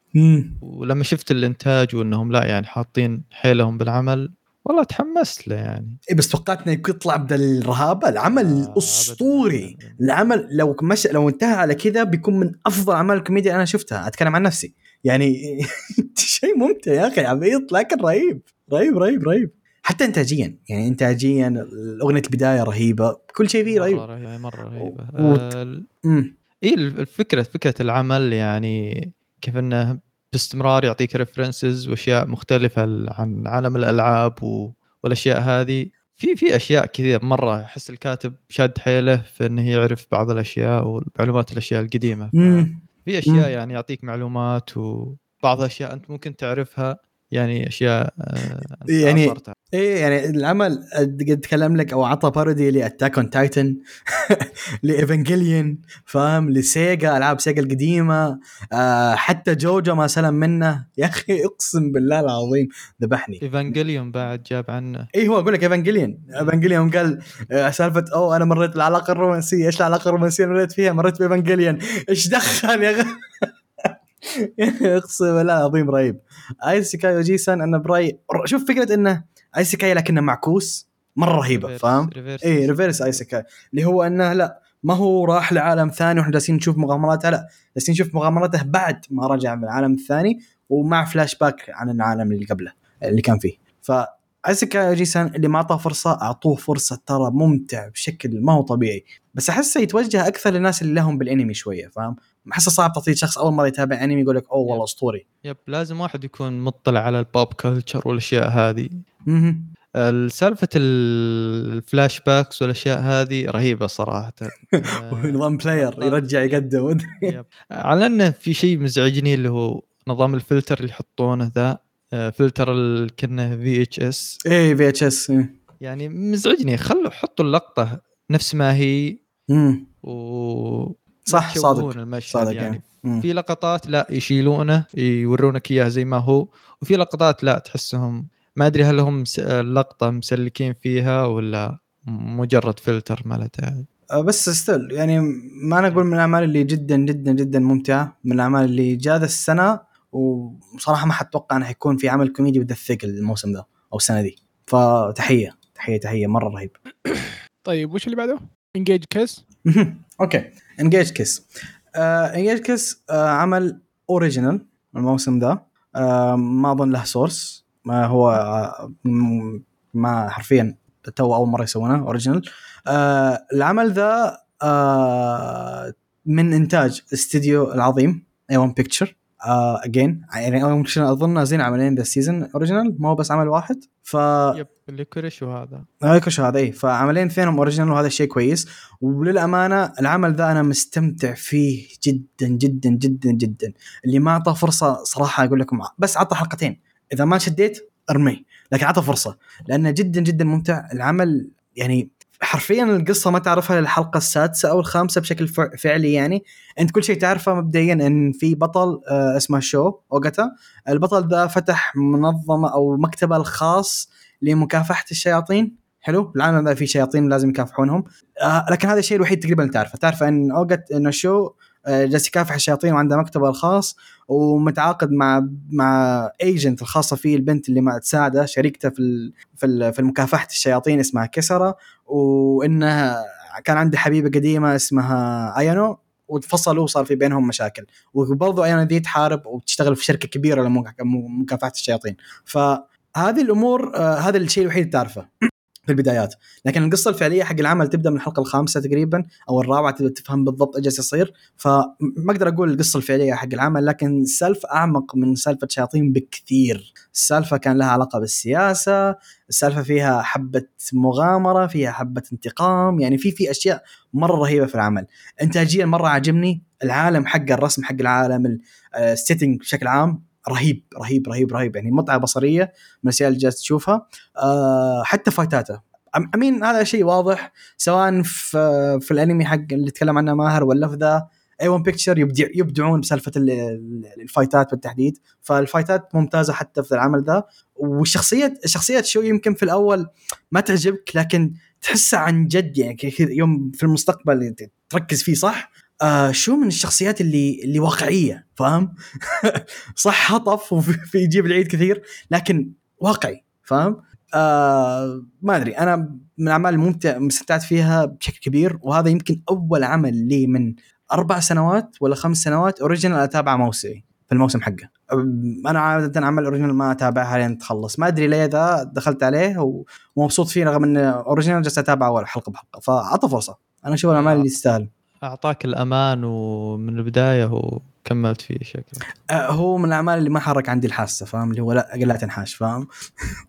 ولما شفت الإنتاج وأنهم لا يعني حاطين حيلهم بالعمل، والله تحمست له يعني. إيه بس توقعتنا يطلع بدل الرهابة، العمل أسطوري. العمل لو انتهى على كذا بيكون من أفضل أعمال الكوميديا أنا شفتها، أتكلم عن نفسي يعني. شيء ممتع يا أخي، عبيط لكن رهيب رهيب رهيب رهيب، حتى إنتاجيا يعني. إنتاجيا الأغنية البداية رهيبة، كل شيء فيه رهيب، مرة رهيبة. إيه فكرة العمل يعني، كيف إنه باستمرار يعطيك ريفرنسز وأشياء مختلفة عن عالم الألعاب والأشياء هذه. في أشياء كثيرة مرة، أحس الكاتب شاد حيله في إنه يعرف بعض الأشياء والمعلومات الأشياء القديمة. في أشياء يعني يعطيك معلومات، وبعض الأشياء أنت ممكن تعرفها يعني، أشياء يعني عبرتها. إيه يعني العمل قد تكلم لك، أو عطى باردي لأتاك أون تايتن، لإيفانجيليون، فاهم، لسيجا، ألعاب سيجا القديمة، حتى جوجو ما سلم منه يا أخي، أقسم بالله العظيم ذبحني. إيفانجيليون بعد جاب عنه، إيه هو أقول لك إيفانجيليون قال سالفة أنا مريت العلاقة الرومانسية، إيش العلاقة الرومانسية مريت فيها؟ مريت بإيفانجيليون، إيش دخل يا أخي؟ أقسم بالله العظيم رهيب. آيسيكاي جيسان أنا برأي، شوف فكرة إنه ايسيكاي لكنه معكوس مره رهيبه، فاهم؟ اي ريفيرس ايسيكاي، اللي هو انه لا ما هو راح لعالم ثاني واحنا جالسين نشوف مغامراته، لا جالسين نشوف مغامراته بعد ما رجع من العالم الثاني، ومع فلاش باك عن العالم اللي قبله اللي كان فيه. فايسيكاي جيسان اللي ما اعطاه فرصه اعطوه فرصه، ترى ممتع بشكل ما هو طبيعي، بس احسه يتوجه اكثر للناس اللي لهم بالانمي شويه، فاهم؟ احسه صعب تعطيه شخص اول مره يتابع انمي يقول لك والله اسطوري. يب، لازم واحد يكون مطلع على البوب كلتشر والاشياء هذه. السالفة الفلاش باكس والأشياء هذه رهيبة صراحة. نظام بلاير يرجع يقدم. على أنه في شيء مزعجني اللي هو نظام الفلتر اللي يحطونه ذا، فلتر اللي كنا VHS. إيه VHS يعني مزعجني، خلوا حطوا اللقطة نفس ما هي. صح، صادق يعني. في لقطات لا يشيلونه يورونك إياه زي ما هو، وفي لقطات لا تحسهم ما أدري هل هم اللقطة مسلكين فيها ولا مجرد فلتر مالتها. بس استل يعني ما أنا أقول من الأعمال اللي جدا جدا جدا ممتعة، من الأعمال اللي جاء ذا السنة، وصراحة ما حتوقع أنه حيكون في عمل كوميدي بدا الثقل الموسم ذا أو السنة دي، فتحية تحية تحية مرة رهيب. طيب وش اللي بعده؟ إنجيج كيس. أوكي إنجيج كيس. إنجيج كيس عمل أوريجينال الموسم ذا، ما أظن له سورس، ما هو ما حرفيا تو أول مرة يسوونه أوريجينال. العمل ذا من إنتاج استديو العظيم A-1 Pictures. يعني A-1 Pictures أظن زين عملين ذا السيزن أوريجينال، ما هو بس عمل واحد. يب الليكوريش وهذا. الليكوريش هذا إيه، فعملين اثنينهم أوريجينال وهذا الشيء كويس. وللأمانة العمل ذا أنا مستمتع فيه جدا جدا جدا جدا. اللي ما أعطى فرصة صراحة أقول لكم، بس عطى حلقتين، إذا ما شديت أرمي، لكن عطى فرصة لأنه جدا جدا ممتع العمل. يعني حرفيا القصة ما تعرفها للحلقة السادسة أو الخامسة بشكل فعلي. يعني أنت كل شيء تعرفه مبدئيا إن في بطل اسمه شو أوغاتا. البطل ده فتح منظمة أو مكتبة الخاص لمكافحة الشياطين. حلو، العالم ده فيه شياطين لازم يكافحونهم، لكن هذا الشيء الوحيد تقريبا تعرفه. تعرفه إن أوغاتا إنه شو جالس يكافح الشياطين وعنده مكتبه الخاص ومتعاقد مع ايجنت الخاصه فيه، البنت اللي ما تساعده شريكته في المكافحه الشياطين اسمها كسرة، وانها كان عنده حبيبه قديمه اسمها ايانو وتفصلوا وصار في بينهم مشاكل، وبرضه ايانو دي تحارب وتشتغل في شركه كبيره لمكافحه الشياطين. فهذه الامور هذا الشيء الوحيد اللي تعرفه في البدايات، لكن القصة الفعلية حق العمل تبدأ من الحلقة الخامسة تقريبا أو الرابعة، تبدأ تفهم بالضبط إيش يصير. فما أقدر أقول القصة الفعلية حق العمل، لكن السالفة أعمق من سالفة شياطين بكثير. السالفة كان لها علاقة بالسياسة، السالفة فيها حبة مغامرة، فيها حبة انتقام، يعني في أشياء مرة رهيبة في العمل. إنتاجيا مرة عجبني العالم حق الرسم، حق العالم الستينج بشكل عام رهيب رهيب رهيب رهيب، يعني متعة بصرية من الأشياء اللي جالس تشوفها. حتى فايتاته أمين، هذا شيء واضح سواء في الأنمي حق اللي تكلم عنه ماهر ولا في ذا A-1 Pictures، يبدعون بسالفة الفايتات بالتحديد. فالفايتات ممتازة حتى في العمل ذا. وشخصية شو يمكن في الأول ما تعجبك، لكن تحسها عن جد يعني يوم في المستقبل تركز فيه صح. شو من الشخصيات اللي واقعية، فاهم؟ صح هطف وفي يجيب العيد كثير لكن واقعي، فاهم؟ ما أدري، أنا من أعمال الممتع مستمتعت فيها بشكل كبير. وهذا يمكن أول عمل لي من 4 سنوات ولا 5 سنوات أوريجينال أتابع موسمي في الموسم حقه. أنا عادة عمل أوريجينال ما أتابعها لين تخلص، ما أدري ليه ذا دخلت عليه ومبسوط فيه رغم أن أوريجينال جالس أتابعه أول حلقة بحلقة. فأعطى فرصة، أنا أشوف الأعمال اللي تستاهل، أعطاك الأمان ومن البداية وكملت فيه شكله. هو من الأعمال اللي ما حرك عندي الحاسة، فاهم؟ اللي هو لا تنحاش، فاهم؟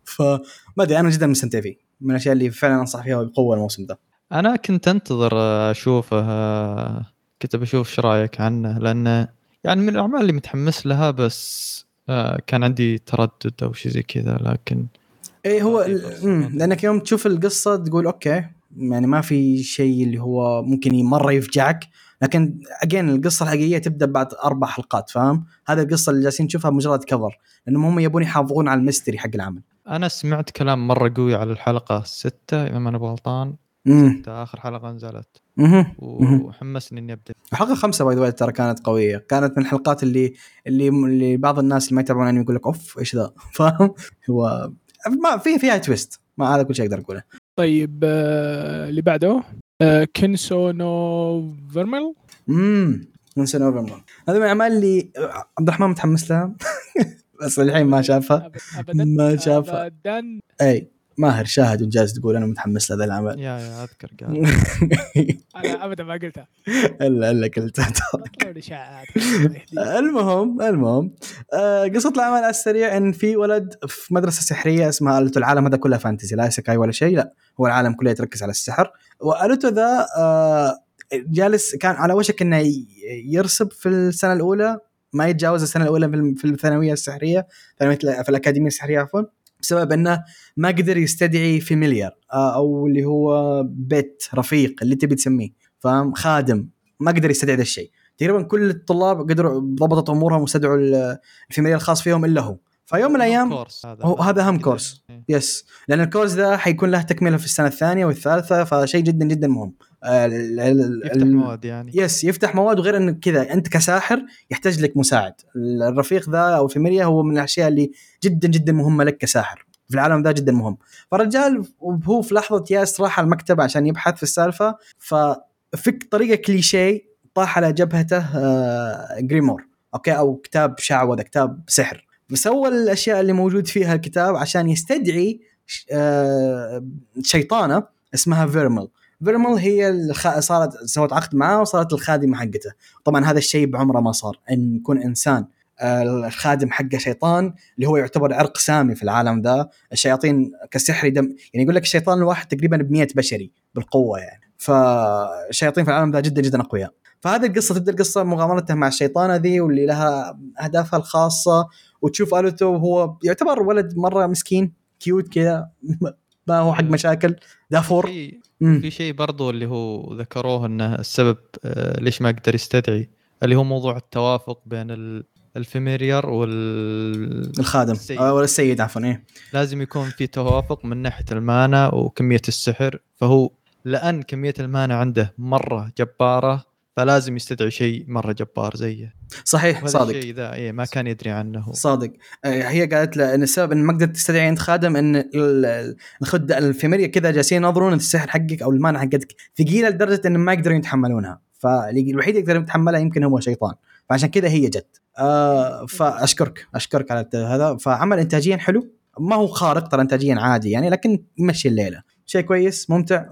فمادي أنا جدا مستمتع فيه، من الأشياء اللي فعلا أنصح فيها بقوة الموسم ده. أنا كنت أنتظر أشوفه، كنت بشوف شو رأيك عنه، لأنه يعني من الأعمال اللي متحمس لها، بس كان عندي تردد أو شيء زي كذا. لكن إيه هو لأنك يوم تشوف القصة تقول أوكي، يعني ما في شيء اللي هو ممكن مرة يفجعك، لكن أجين القصة الحقيقية تبدأ بعد 4 حلقات، فاهم؟ هذا القصة اللي جالسين نشوفها مجرد كفر، لأنهم هم يبون يحافظون على الميستري حق العمل. أنا سمعت كلام مرة قوي على الحلقة 6 إذا ما أنا بغلطان، آخر حلقة نزلت وحمسني إني أبدأ. الحلقة 5 باي ذا واي ترى كانت قوية، كانت من الحلقات اللي بعض الناس اللي ما يتابعون أنمي يقول لك أوف إيش ذا، فاهم؟ هو ما فيها تويست، ما هذا كل شيء أقدر أقوله. طيب اللي بعده كينسو نو فيرميل. كينسو نو فيرميل هذا من الأعمال اللي عبد الرحمن متحمس لها بس الحين ما شافها. ما شافها أبداً. أي ماهر شاهد وجالس تقول أنا متحمس لهذا العمل. يا أذكر قال أنا أبداً ما قلتها. إلا قلتها. المهم قصة العمل على السريع إن في ولد في مدرسة سحرية اسمها ألتو. العالم هذا كله فانتزي، لا يسكاي ولا شيء، لا هو العالم كله يتركز على السحر. وألتو ذا جالس كان على وشك إنه يرسب في السنة الأولى، ما يتجاوز السنة الأولى في الثانوية السحرية، في الأكاديمية السحرية عفواً، بسبب أنه ما قدر يستدعي فاميليار أو اللي هو بيت رفيق اللي تبي تسميه، فاهم؟ خادم، ما قدر يستدعي هذا الشيء. تقريبا كل الطلاب قدروا ضبطت أمورهم واستدعوا الفاميليار الخاص فيهم إلا هو. فيوم من الأيام هذا هم كورس، يس، لأن الكورس ده حيكون له تكملة في السنة الثانية والثالثة، فشيء جدا جدا مهم. يفتح مواد يعني، يس، يفتح مواد. وغير أن كذا أنت كساحر يحتاج لك مساعد. الرفيق ذا أو فيميليا هو من الأشياء اللي جدا جدا مهمة لك كساحر في العالم ذا، جدا مهم. فرجال وهو في لحظة ياس راح المكتب عشان يبحث في السالفة، ففك طريقة كليشيه طاح على جبهته غريمور، أوكي، أو كتاب شعوذة، كتاب سحر. سوى الأشياء اللي موجود فيها الكتاب عشان يستدعي شيطانة اسمها فيرميل. فيرميل هي سوت عقد معه وصارت الخادمة حقته. طبعا هذا الشيء بعمره ما صار أن يكون إنسان الخادم حقه شيطان، اللي هو يعتبر عرق سامي في العالم ذا. الشياطين كالسحر دم، يعني يقول لك الشيطان الواحد تقريبا ب100 بشري بالقوة يعني. فالشياطين في العالم ذا جدا جدا أقوياء. فهذه القصة تبدأ القصة مغامرته مع الشيطانة ذي واللي لها أهدافها الخاصة. وتشوف ألتو وهو يعتبر ولد مرة مسكين كيوت كذا، ما هو حق مشاكل دافور. في شيء برضو اللي هو ذكروه انه السبب ليش ما قدر يستدعي اللي هو موضوع التوافق بين الفاميليار والخادم او السيد عفوا. ايه لازم يكون في توافق من ناحيه المانا وكميه السحر، فهو لان كميه المانا عنده مره جباره فلازم يستدعي شيء مره جبار زيه. صحيح صادق الشيء ذا. ايه ما كان يدري عنه صادق. هي قالت له ان السبب ان ما قدرت تستدعي عند خادم ان الخد الفاميليا كذا جالسين ينظرون السحر حقك او المانا حقتك ثقيله لدرجه ان ما يقدرون يتحملونها، فالوحيد يقدر يتحملها يمكن هو شيطان، فعشان كذا هي جت. فاشكرك على هذا. فعمل انتاجيا حلو، ما هو خارق ترى، انتاجيا عادي يعني، لكن يمشي الليله شيء كويس ممتع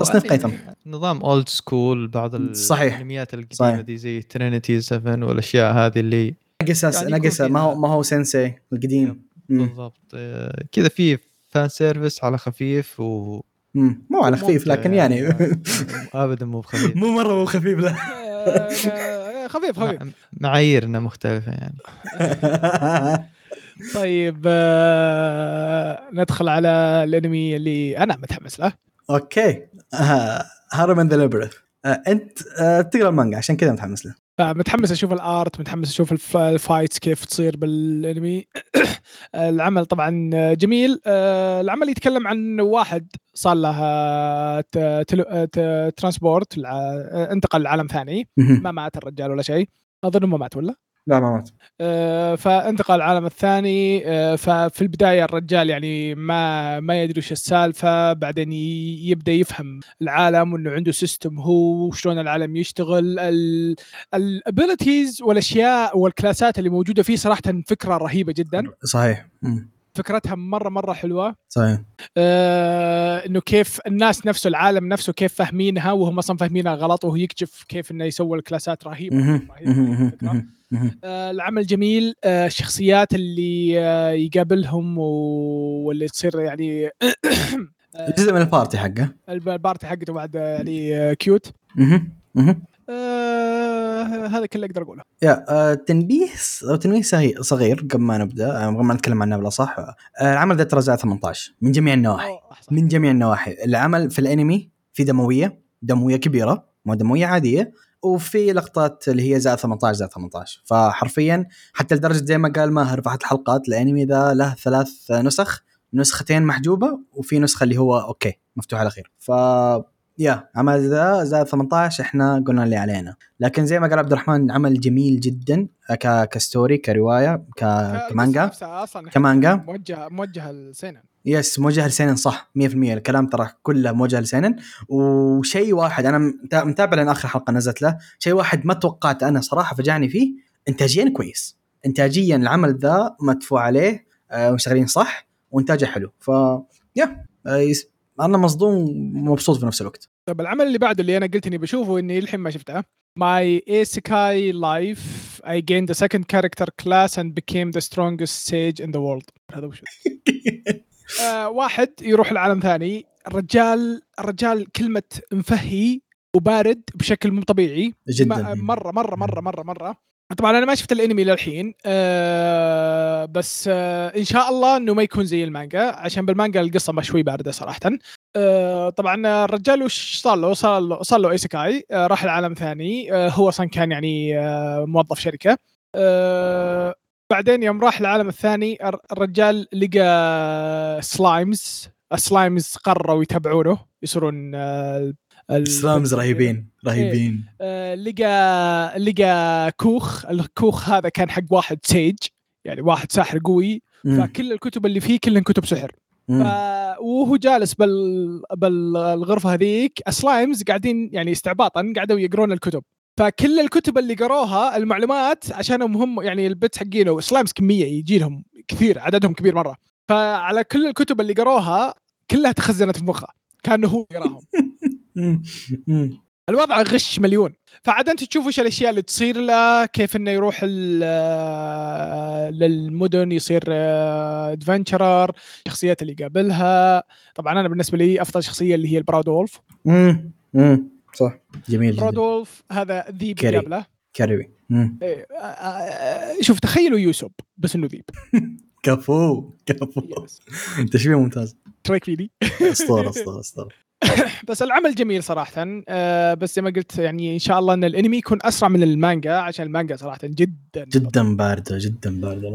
تصنيف قيثم نظام اولد سكول. بعض الانميات القديمه دي زي ترينيتي 7 والاشياء هذه اللي نقصها يعني ما هو سينسي القديم بالضبط كذا، فيه فان سيرفيس على خفيف و مو على خفيف لكن يعني ابدا مو خفيف، مو مره مو خفيف، لا خفيف معاييرنا مختلفه يعني. طيب ندخل على الانمي اللي انا متحمس له. اوكي هارم اند ذا ليبرث. انت تقرا المانجا عشان كذا متحمس له؟ متحمس اشوف الارت، متحمس اشوف الفايتس كيف تصير بالانمي. العمل طبعا جميل. العمل يتكلم عن واحد صار له ترانسبورت، انتقل لعالم ثاني. ما مات الرجال ولا شيء، اظن ما مات ولا لا ما مات. فانتقل العالم الثاني. ففي البداية الرجال يعني ما يدري وش السالفة، بعدين يبدأ يفهم العالم وإنه عنده سيستم هو شلون العالم يشتغل، الابيلتيز والأشياء والكلاسات اللي موجودة فيه. صراحة فكرة رهيبة جدا. صحيح فكرتها مرة حلوة. صحيح إنه كيف الناس نفسه العالم نفسه كيف فاهمينها وهم أصلا فاهمينها غلط، وهو يكشف كيف إنه يسوي الكلاسات رهيبة. العمل جميل. الشخصيات اللي يقابلهم واللي تصير يعني جزء من البارتي حقه، بعد يعني كيوت. هذا كله اقدر اقوله. تنبيه صغير قبل ما نبدا، قبل ما نتكلم عنه بالاصح. العمل ده ترى 18 من جميع النواحي. من جميع النواحي العمل في الانمي في دمويه كبيره، مو دمويه عاديه، وفي لقطات اللي هي زائد 18. فحرفيا حتى لدرجة زي ما قال ماهر في أحد الحلقات الأنمي ذا له 3 نسخ، نسختين محجوبة وفي نسخة اللي هو أوكي مفتوح على خير. عمل ذا زائد 18 احنا قلنا اللي علينا، لكن زي ما قال عبد الرحمن عمل جميل جدا كستوري، كرواية، كمانجا. كمانجا موجه للسينن. يس موجه لسينن صح 100%. الكلام ترى كله موجه لسينن. وشيء واحد انا متابع لان اخر حلقه نزلت له، شيء واحد ما توقعت انا صراحه فجعني فيه، انتاجيا كويس. انتاجيا العمل ذا مدفوع عليه ومشتغلين صح وانتاجه حلو. ف انا مصدوم ومبسوط في نفس الوقت. طب العمل اللي بعده اللي انا قلت اني بشوفه اني الحين ما شفته، My Isekai Life I gained the second character class and became the strongest sage in the world. هذا وش واحد يروح لعالم ثاني. الرجال كلمة مفهي وبارد بشكل مو طبيعي جدا. مرة طبعا انا ما شفت الانمي للحين، بس ان شاء الله انه ما يكون زي المانجا، عشان بالمانجا القصة ما شوي باردة صراحة. طبعا الرجال وش صار له ايسكاي، راح لعالم ثاني. هو اصلا كان يعني موظف شركة. بعدين يوم راح العالم الثاني الرجال لقى سلايمز. السلايمز قرروا يتبعونه، يصيرون السلايمز رهيبين. لقى الكوخ هذا كان حق واحد سيج، يعني واحد ساحر قوي. فكل الكتب اللي فيه كلها كتب سحر. وهو جالس بالغرفة هذيك، السلايمز قاعدين يعني استعباطا قاعدوا يقرون الكتب. فكل الكتب اللي قروها المعلومات عشانهم هم يعني البيت حقينه سلايمز كمية يجيلهم كثير، عددهم كبير مرة. فعلى كل الكتب اللي قروها كلها تخزنت في مخه كأنه هو يقراهم. الوضع غش مليون. فعاد انت تشوف وش الاشياء اللي تصير له، كيف انه يروح للمدن يصير ادفنتشرر، شخصيات اللي يقابلها. طبعا انا بالنسبة لي افضل شخصية اللي هي البرادولف. صح جميل جدا. برادولف هذا ذيب قبله كاريبي. شوف تخيلوا يوسف بس انه ذيب. كفو كفو تشبيه ممتاز تركيلي اسطوره بس العمل جميل صراحه. بس زي ما قلت يعني ان شاء الله ان الانمي يكون اسرع من المانجا عشان المانجا صراحه جدا بارده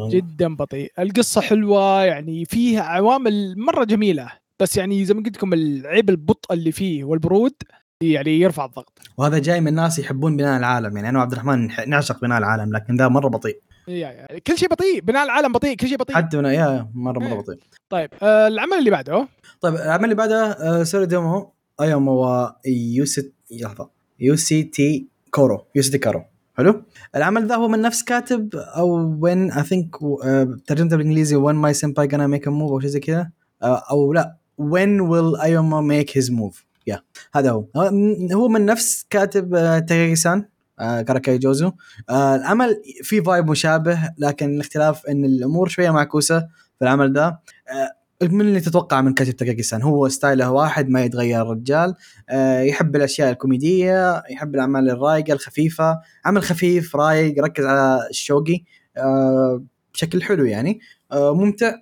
جدا بطيء. القصه حلوه يعني فيها عوامل مره جميله بس يعني زي ما قلت لكم العيب البطء اللي فيه والبرود يعني يرفع الضغط. وهذا جاي من الناس يحبون بناء العالم يعني انا وعبد الرحمن نعشق بناء العالم لكن ذا مره بطيء. يعني كل شيء بطيء بناء العالم بطيء كل شيء بطيء حتى هنا مره بطيء. طيب العمل اللي بعده سيردمو اياموا يوسيتي كورو. حلو العمل ذا هو من نفس كاتب او وين اي ثينك ترجمته بالانجليزي وين ماي سمباي غانا ميك ا موف او شيء زي كذا او لا وين ويل اياما ميك هيز موف. هذا هو من نفس كاتب تاكاغي-سان كاراكاي جوزو. العمل فيه فايب مشابه لكن الاختلاف ان الامور شويه معكوسه في العمل ده. من اللي تتوقع من كاتب تاكاغي-سان هو ستايله واحد ما يتغير الرجال. يحب الاشياء الكوميديه يحب الاعمال الرايقه الخفيفه عمل خفيف رايق ركز على الشوقي بشكل حلو يعني ممتع.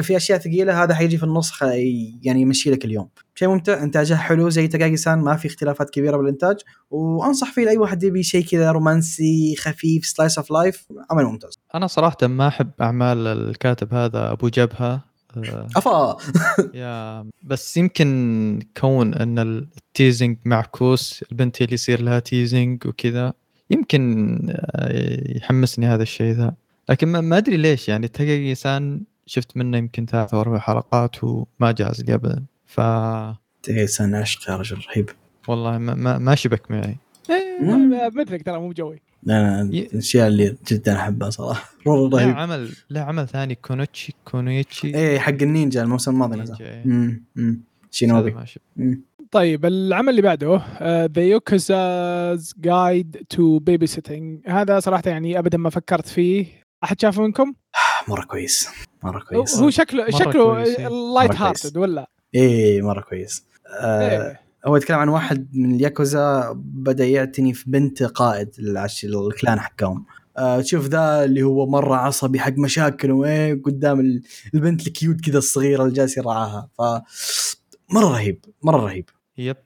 في اشياء ثقيله هذا حيجي في النسخه يعني يمشي لك اليوم شيء ممتع. انتاجه حلو زي تاكاغي-سان ما في اختلافات كبيره بالانتاج وانصح فيه لاي واحد يبي شيء كذا رومانسي خفيف سلايس اوف لايف عمل ممتاز. انا صراحه ما احب اعمال الكاتب هذا ابو جبهه بس يمكن كون ان التيزنج معكوس البنت اللي يصير لها تيزنج وكذا يمكن يحمسني هذا الشيء ذا لكن ما ادري ليش يعني تاكاغي-سان شفت منه يمكن 3 أو 4 حلقات وما جاز لي ابدا. ف تاكاغي-سان عشق يا رجل رهيب والله ما شبك معي مثلك ترى مو بجوي. الأشياء اللي جدا أحبها صراحة والله رهيب. لا عمل ثاني كونويتشي إيه حق النينجا الموسم الماضي نزل شينوبي. طيب العمل اللي بعده The Yakuza's Guide to Babysitting. هذا صراحة يعني أبدا ما فكرت فيه. أحد شافه منكم؟ مرة كويس هو شكله لايت هارتد ولا إيه مرة كويس. هو يتكلم عن واحد من الياكوزا بدأ يعتني في بنت قائد الكلان حقهم. تشوف ذا اللي هو مرة عصبي حق مشاكله وإيه قدام البنت الكيوت كذا الصغيرة اللي جالس يرعاها مرة رهيب يب.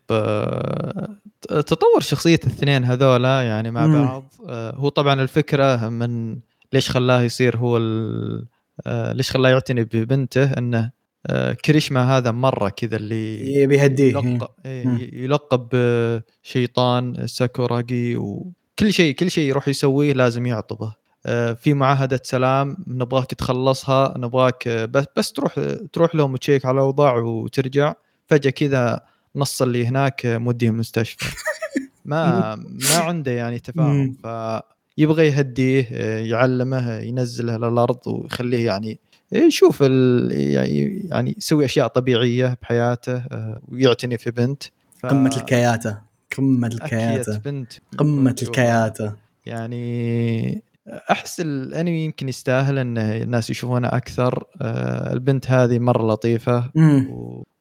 تطور شخصية الاثنين هذولا يعني مع بعض. هو طبعا الفكرة من ليش خلاه يصير هو ليش خلاه يعتني ببنته انه كريشما هذا مرة كذا اللي بيهديه يلقب شيطان ساكوراجي وكل شيء يروح يسويه لازم يعطبه. في معاهدة سلام نبغاك تخلصها نبغاك بس تروح لهم وتشيك على أوضاع وترجع. فجأة كذا نص اللي هناك موديهم مستشفى ما عنده يعني تفاهم فيبغى يهديه يعلمه ينزله للأرض ويخليه يعني يشوف يعني يسوي أشياء طبيعية بحياته ويعتني في بنت قمة الكياتة يعني أحس الأنمي يمكن يستاهل أن الناس يشوفونه أكثر. البنت هذه مرة لطيفة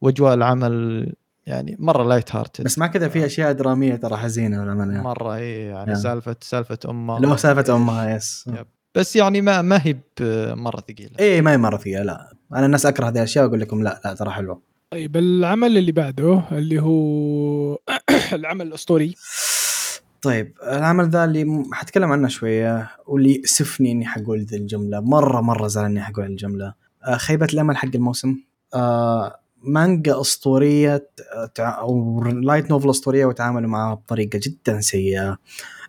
وأجواء العمل يعني مرة لايت هارت بس ما كذا في أشياء درامية ترى حزينة والعمل يعني. مرة إيه يعني سالفة أمها يس بس يعني ما هي مرة ثقيلة لا أنا الناس أكره هذه الأشياء وأقول لكم لا ترى حلوة. طيب العمل اللي بعده اللي هو العمل الأسطوري. طيب العمل ذا اللي حتكلم عنه شوية واللي سفني إني حقول ذي الجملة مرة زعلني حقول الجملة. خيبة الأمل حق الموسم. مانجا أسطورية أو لايت نوفل أسطورية وتعاملوا معها بطريقة جدا سيئة.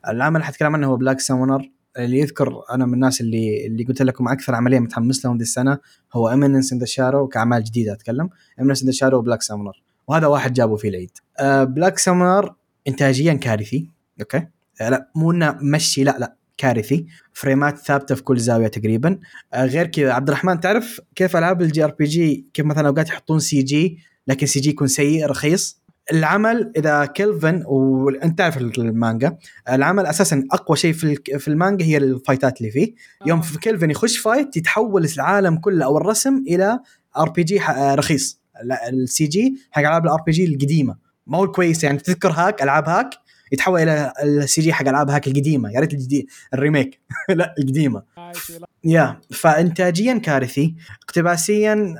العمل حتكلم عنه هو بلاك سامونر اللي يذكر أنا من الناس اللي قلت لكم أكثر عملية متحمس لهم دي السنة هو Eminence in Shadow كأعمال جديدة أتكلم Eminence in Shadow وبلاك سامونر وهذا واحد جابه فيه العيد. بلاك سامونر إنتاجيا كارثي أوكي لا مو إنه مشي لا كارثي فريمات ثابتة في كل زاوية تقريبا. غير كذا عبد الرحمن تعرف كيف ألعاب الجي آر بي جي كيف مثلا أوقات يحطون سي جي لكن سي جي يكون سيء رخيص. العمل إذا كيلفن وأنت تعرف المانجا العمل أساساً أقوى شيء في المانجا هي الفايتات اللي فيه. يوم في كيلفن يخش فايت يتحول العالم كله أو الرسم إلى RPG رخيص. السي جي حق ألعاب الRPG القديمة ما هو كويس يعني. تذكر هاك ألعاب هاك يتحول إلى السيري حق ألعاب هاك القديمة، يا ريت الجديد الريميك لا القديمة يا. فإنتاجيا كارثي، اقتباسيا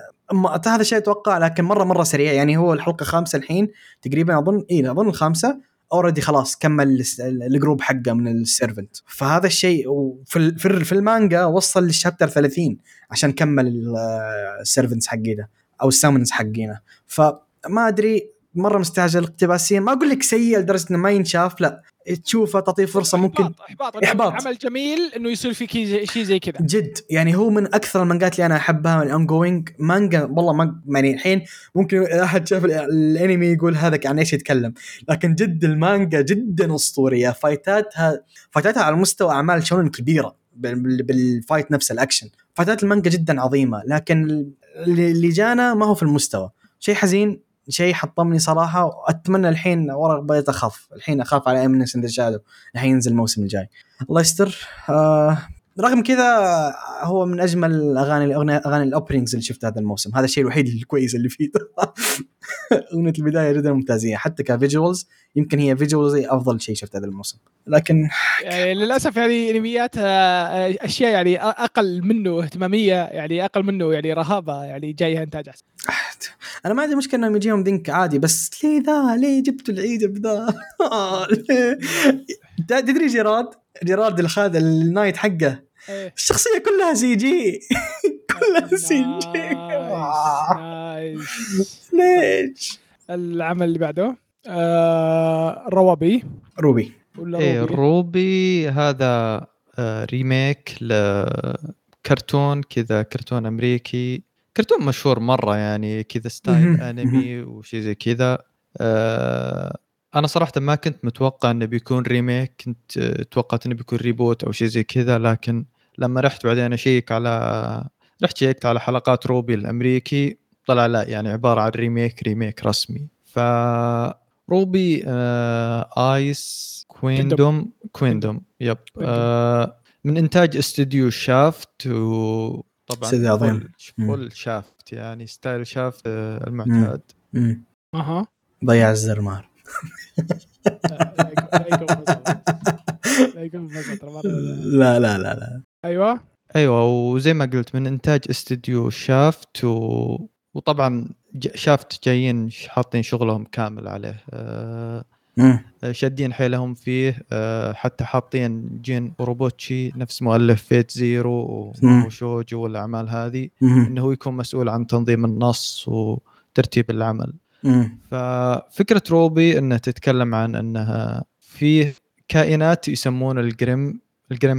هذا الشيء أتوقع، لكن مرة سريع يعني. هو الحلقة 5 الحين تقريبا أظن الخامسة أوردي خلاص كمل الجروب حقه من السيرفنت، فهذا الشيء. وفي المانجا وصل للشابتر 30 عشان كمل السيرفنتس حقينا أو السامنز حقينا. فما أدري، مرة مستعجل اقتباسيا. ما أقول لك سيء لدرجة إنه ما ينشاف، لا تشوفه تعطيه فرصة ممكن إحباط. عمل جميل إنه يصير فيك شيء زي كذا جد يعني. هو من أكثر المانجات اللي أنا أحبها من ongoing مانجا والله. ما يعني الحين ممكن أحد شاف الأنمي يقول هذاك عن إيش يتكلم، لكن جد المانجا جدا أسطورية. فايتاتها على مستوى أعمال شونن كبيرة بالفايت نفس الأكشن. فايتات المانجا جدا عظيمة، لكن اللي جانا ما هو في المستوى. شيء حزين، شيء حطمني صراحة. وأتمنى الحين ورق بديت أخاف، الحين أخاف على Eminence in Shadow الحين ينزل الموسم الجاي الله يستر. رغم كذا هو من أجمل الأغاني الأوبرينجز اللي شفت هذا الموسم. هذا الشيء الوحيد الكويس اللي فيه أغنية البداية جدا ممتازة، حتى كفيجوالز يمكن هي فيجوالز أفضل شيء شفت هذا الموسم. لكن للأسف يعني أنميات أشياء يعني أقل منه اهتمامية، يعني أقل منه يعني رهابة، يعني جايها إنتاج أحسن. أنا ما عندي مشكلة إنهم يجيهم ذنك عادي، بس ليه جبتوا العيد بذا؟ تدري جيرارد الخاذ النايت حقه الشخصية كلها CG كلها CG. نايس. العمل اللي بعده RWBY. هذا ريميك لكرتون كذا، كرتون أمريكي، كرتون مشهور مرة يعني كذا ستايل أنمي وشي زي كذا. أنا صراحة ما كنت متوقع إنه بيكون ريميك، كنت توقعت إنه بيكون ريبوت أو شيء زي كذا. لكن لما رحت بعدين شيكت على حلقات روبي الأمريكي، طلع لا يعني عبارة عن ريميك رسمي. فروبي آيس كويندوم يب من إنتاج استوديو شافت، وطبعا فول شافت يعني ستايل شافت المعتاد. ضيع الزرمار لا ايوه وزي ما قلت من انتاج استوديو شافت، وطبعا شافت جايين حاطين شغلهم كامل عليه، شادين حيلهم فيه، حتى حاطين جين وروبوتشي نفس مؤلف فيت زيرو وشوجو والاعمال هذه انه هو يكون مسؤول عن تنظيم النص وترتيب العمل. ففكرة روبي أنها تتكلم عن أنها فيه كائنات يسمون الجريم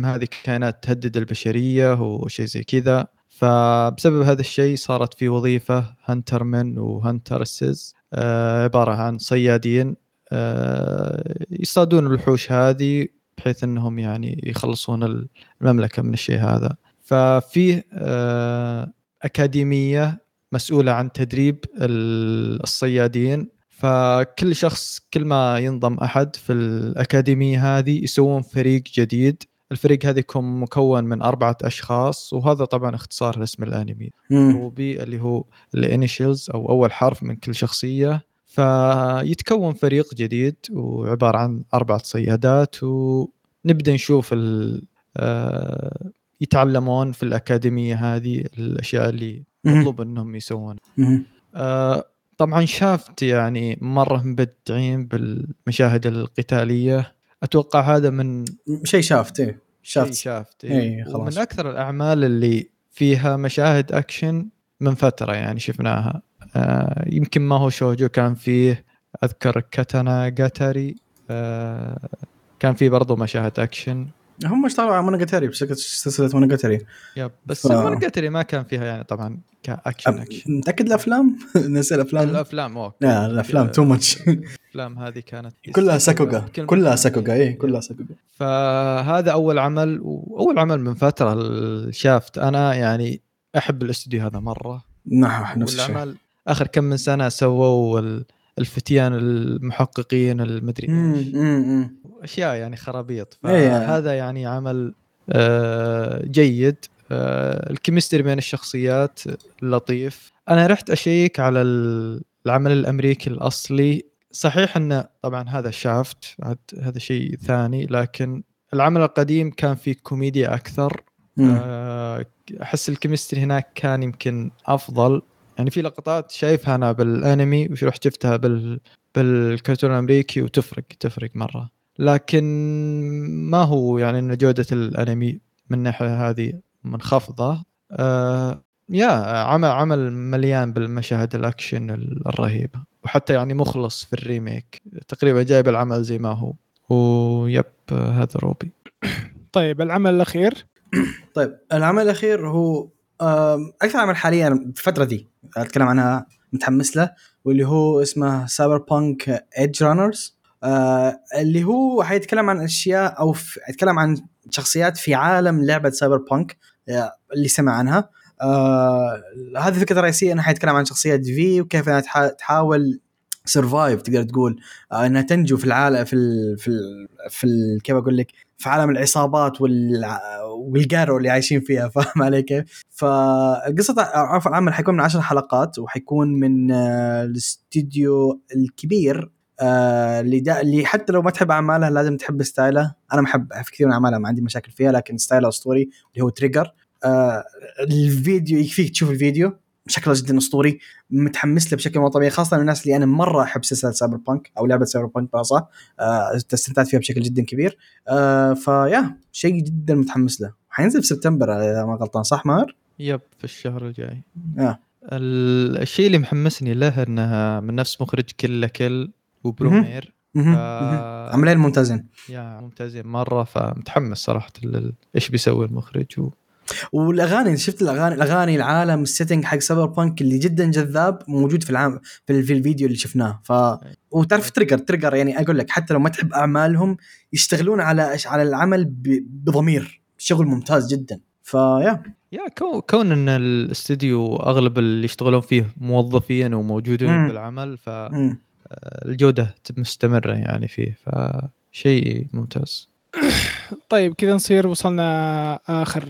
هذه كائنات تهدد البشرية وشي زي كذا. فبسبب هذا الشيء صارت في وظيفة هنترمن وهنترسز، عبارة عن صيادين يصطادون الوحوش هذه بحيث أنهم يعني يخلصون المملكة من الشيء هذا. ففيه أكاديمية مسؤولة عن تدريب الصيادين، فكل شخص كل ما ينضم أحد في الأكاديمية هذه يسوون فريق جديد. الفريق هذا يكون مكون من 4 أشخاص، وهذا طبعا اختصار لاسم الأنمي روبي اللي هو الانيشيلز أو أول حرف من كل شخصية. فيتكون فريق جديد وعبارة عن 4 صيادات، ونبدأ نشوف يتعلمون في الأكاديمية هذه الأشياء اللي مطلوب أنهم يسوون. طبعا شافت يعني مرة مبدعين بالمشاهد القتالية. أتوقع هذا من شيء شافت ومن أكثر الأعمال اللي فيها مشاهد أكشن من فترة يعني شفناها. يمكن ما هو شوجو، كان فيه أذكر كاتاناغاتاري، كان فيه برضو مشاهد أكشن. هم اشتغلوا على مونوجاتاري بسلسلة مونوجاتاري، بس مونوجاتاري ما كان فيها يعني طبعا كأكشن. متأكد الأفلام؟ نسي الأفلام. الأفلام تو ماتش. الأفلام هذه كانت كلها ساكوغا. فهذا أول عمل، وأول عمل من فترة شافت. أنا يعني أحب الاستوديو هذا مرة. نعم نفس الشيء. آخر كم من سنة سووا الفتيان المحققين المدري أشياء يعني خرابيط. فهذا يعني عمل جيد. الكيمستري بين الشخصيات لطيف. أنا رحت أشيك على العمل الأمريكي الأصلي صحيح أنه طبعا هذا شافت، هذا شيء ثاني، لكن العمل القديم كان فيه كوميديا أكثر. أحس الكيمستري هناك كان يمكن أفضل، يعني في لقطات شايفها أنا بالأنمي وفي رحت شفتها بالكرتون الأمريكي وتفرق مرة، لكن ما هو يعني إن جودة الأنمي من ناحية هذه منخفضة. يا عمل مليان بالمشاهد الأكشن الرهيبة، وحتى يعني مخلص في الريميك تقريبا جايب العمل زي ما هو. ويب هذا روبي. طيب العمل الأخير هو أكثر عمل حاليا الفترة دي أتكلم عنها متحمس له، واللي هو اسمه Cyberpunk Edgerunners، اللي هو هيتكلم عن أشياء أو هيتكلم عن شخصيات في عالم لعبة سايبربانك. اللي سمع عنها هذه الفكرة الرئيسية، أنها هيتكلم عن شخصية في وكيف أنها تحاول سيرفايف، تقدر تقول أنها تنجو في العالم في كيف أقول لك، في عالم العصابات والجارو اللي عايشين فيها، فاهم علي كيف؟ فالقصة العمل حيكون من 10 حلقات، وحيكون من الاستوديو الكبير اللي حتى لو ما تحب أعمالها لازم تحب ستايله. أنا محب في كثير من أعمالها، ما عندي مشاكل فيها، لكن ستايله أسطوري اللي هو تريجر. الفيديو يكفيك تشوف الفيديو، شكله جدا أسطوري، متحمس له بشكل مو طبيعي، خاصة الناس اللي أنا مرة أحب سلسلة سايبربانك أو لعبة سايبربانك بصراحة، استمتعت فيها بشكل جدا كبير. فيا شيء جدا متحمس له، حينزل في سبتمبر ما غلطان، صح ماهر؟ يب، في الشهر الجاي. الشيء اللي محمسني له أنها من نفس مخرج كل لكل وبرومير، عملين ممتازين، يا ممتازين مرة، فمتحمس صراحة إيش بيسوي المخرج. والأغاني، شفت الأغاني العالم السيتنج حق سايبربانك اللي جدا جذاب، موجود في العام في الفيديو اللي شفناه. وتعرف تريجر يعني أقول لك حتى لو ما تحب أعمالهم يشتغلون على العمل بضمير، شغل ممتاز جدا. فيا كون ان الاستوديو اغلب اللي يشتغلون فيه موظفين وموجودين بالعمل، فالجوده مستمره يعني فيه، فشيء ممتاز. طيب كذا نصير وصلنا آخر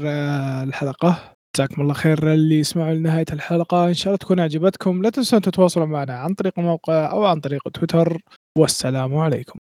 الحلقة. جزاكم الله خير اللي سمعوا لنهاية الحلقة، إن شاء الله تكون عجبتكم. لا تنسوا أن تتواصلوا معنا عن طريق الموقع أو عن طريق تويتر، والسلام عليكم.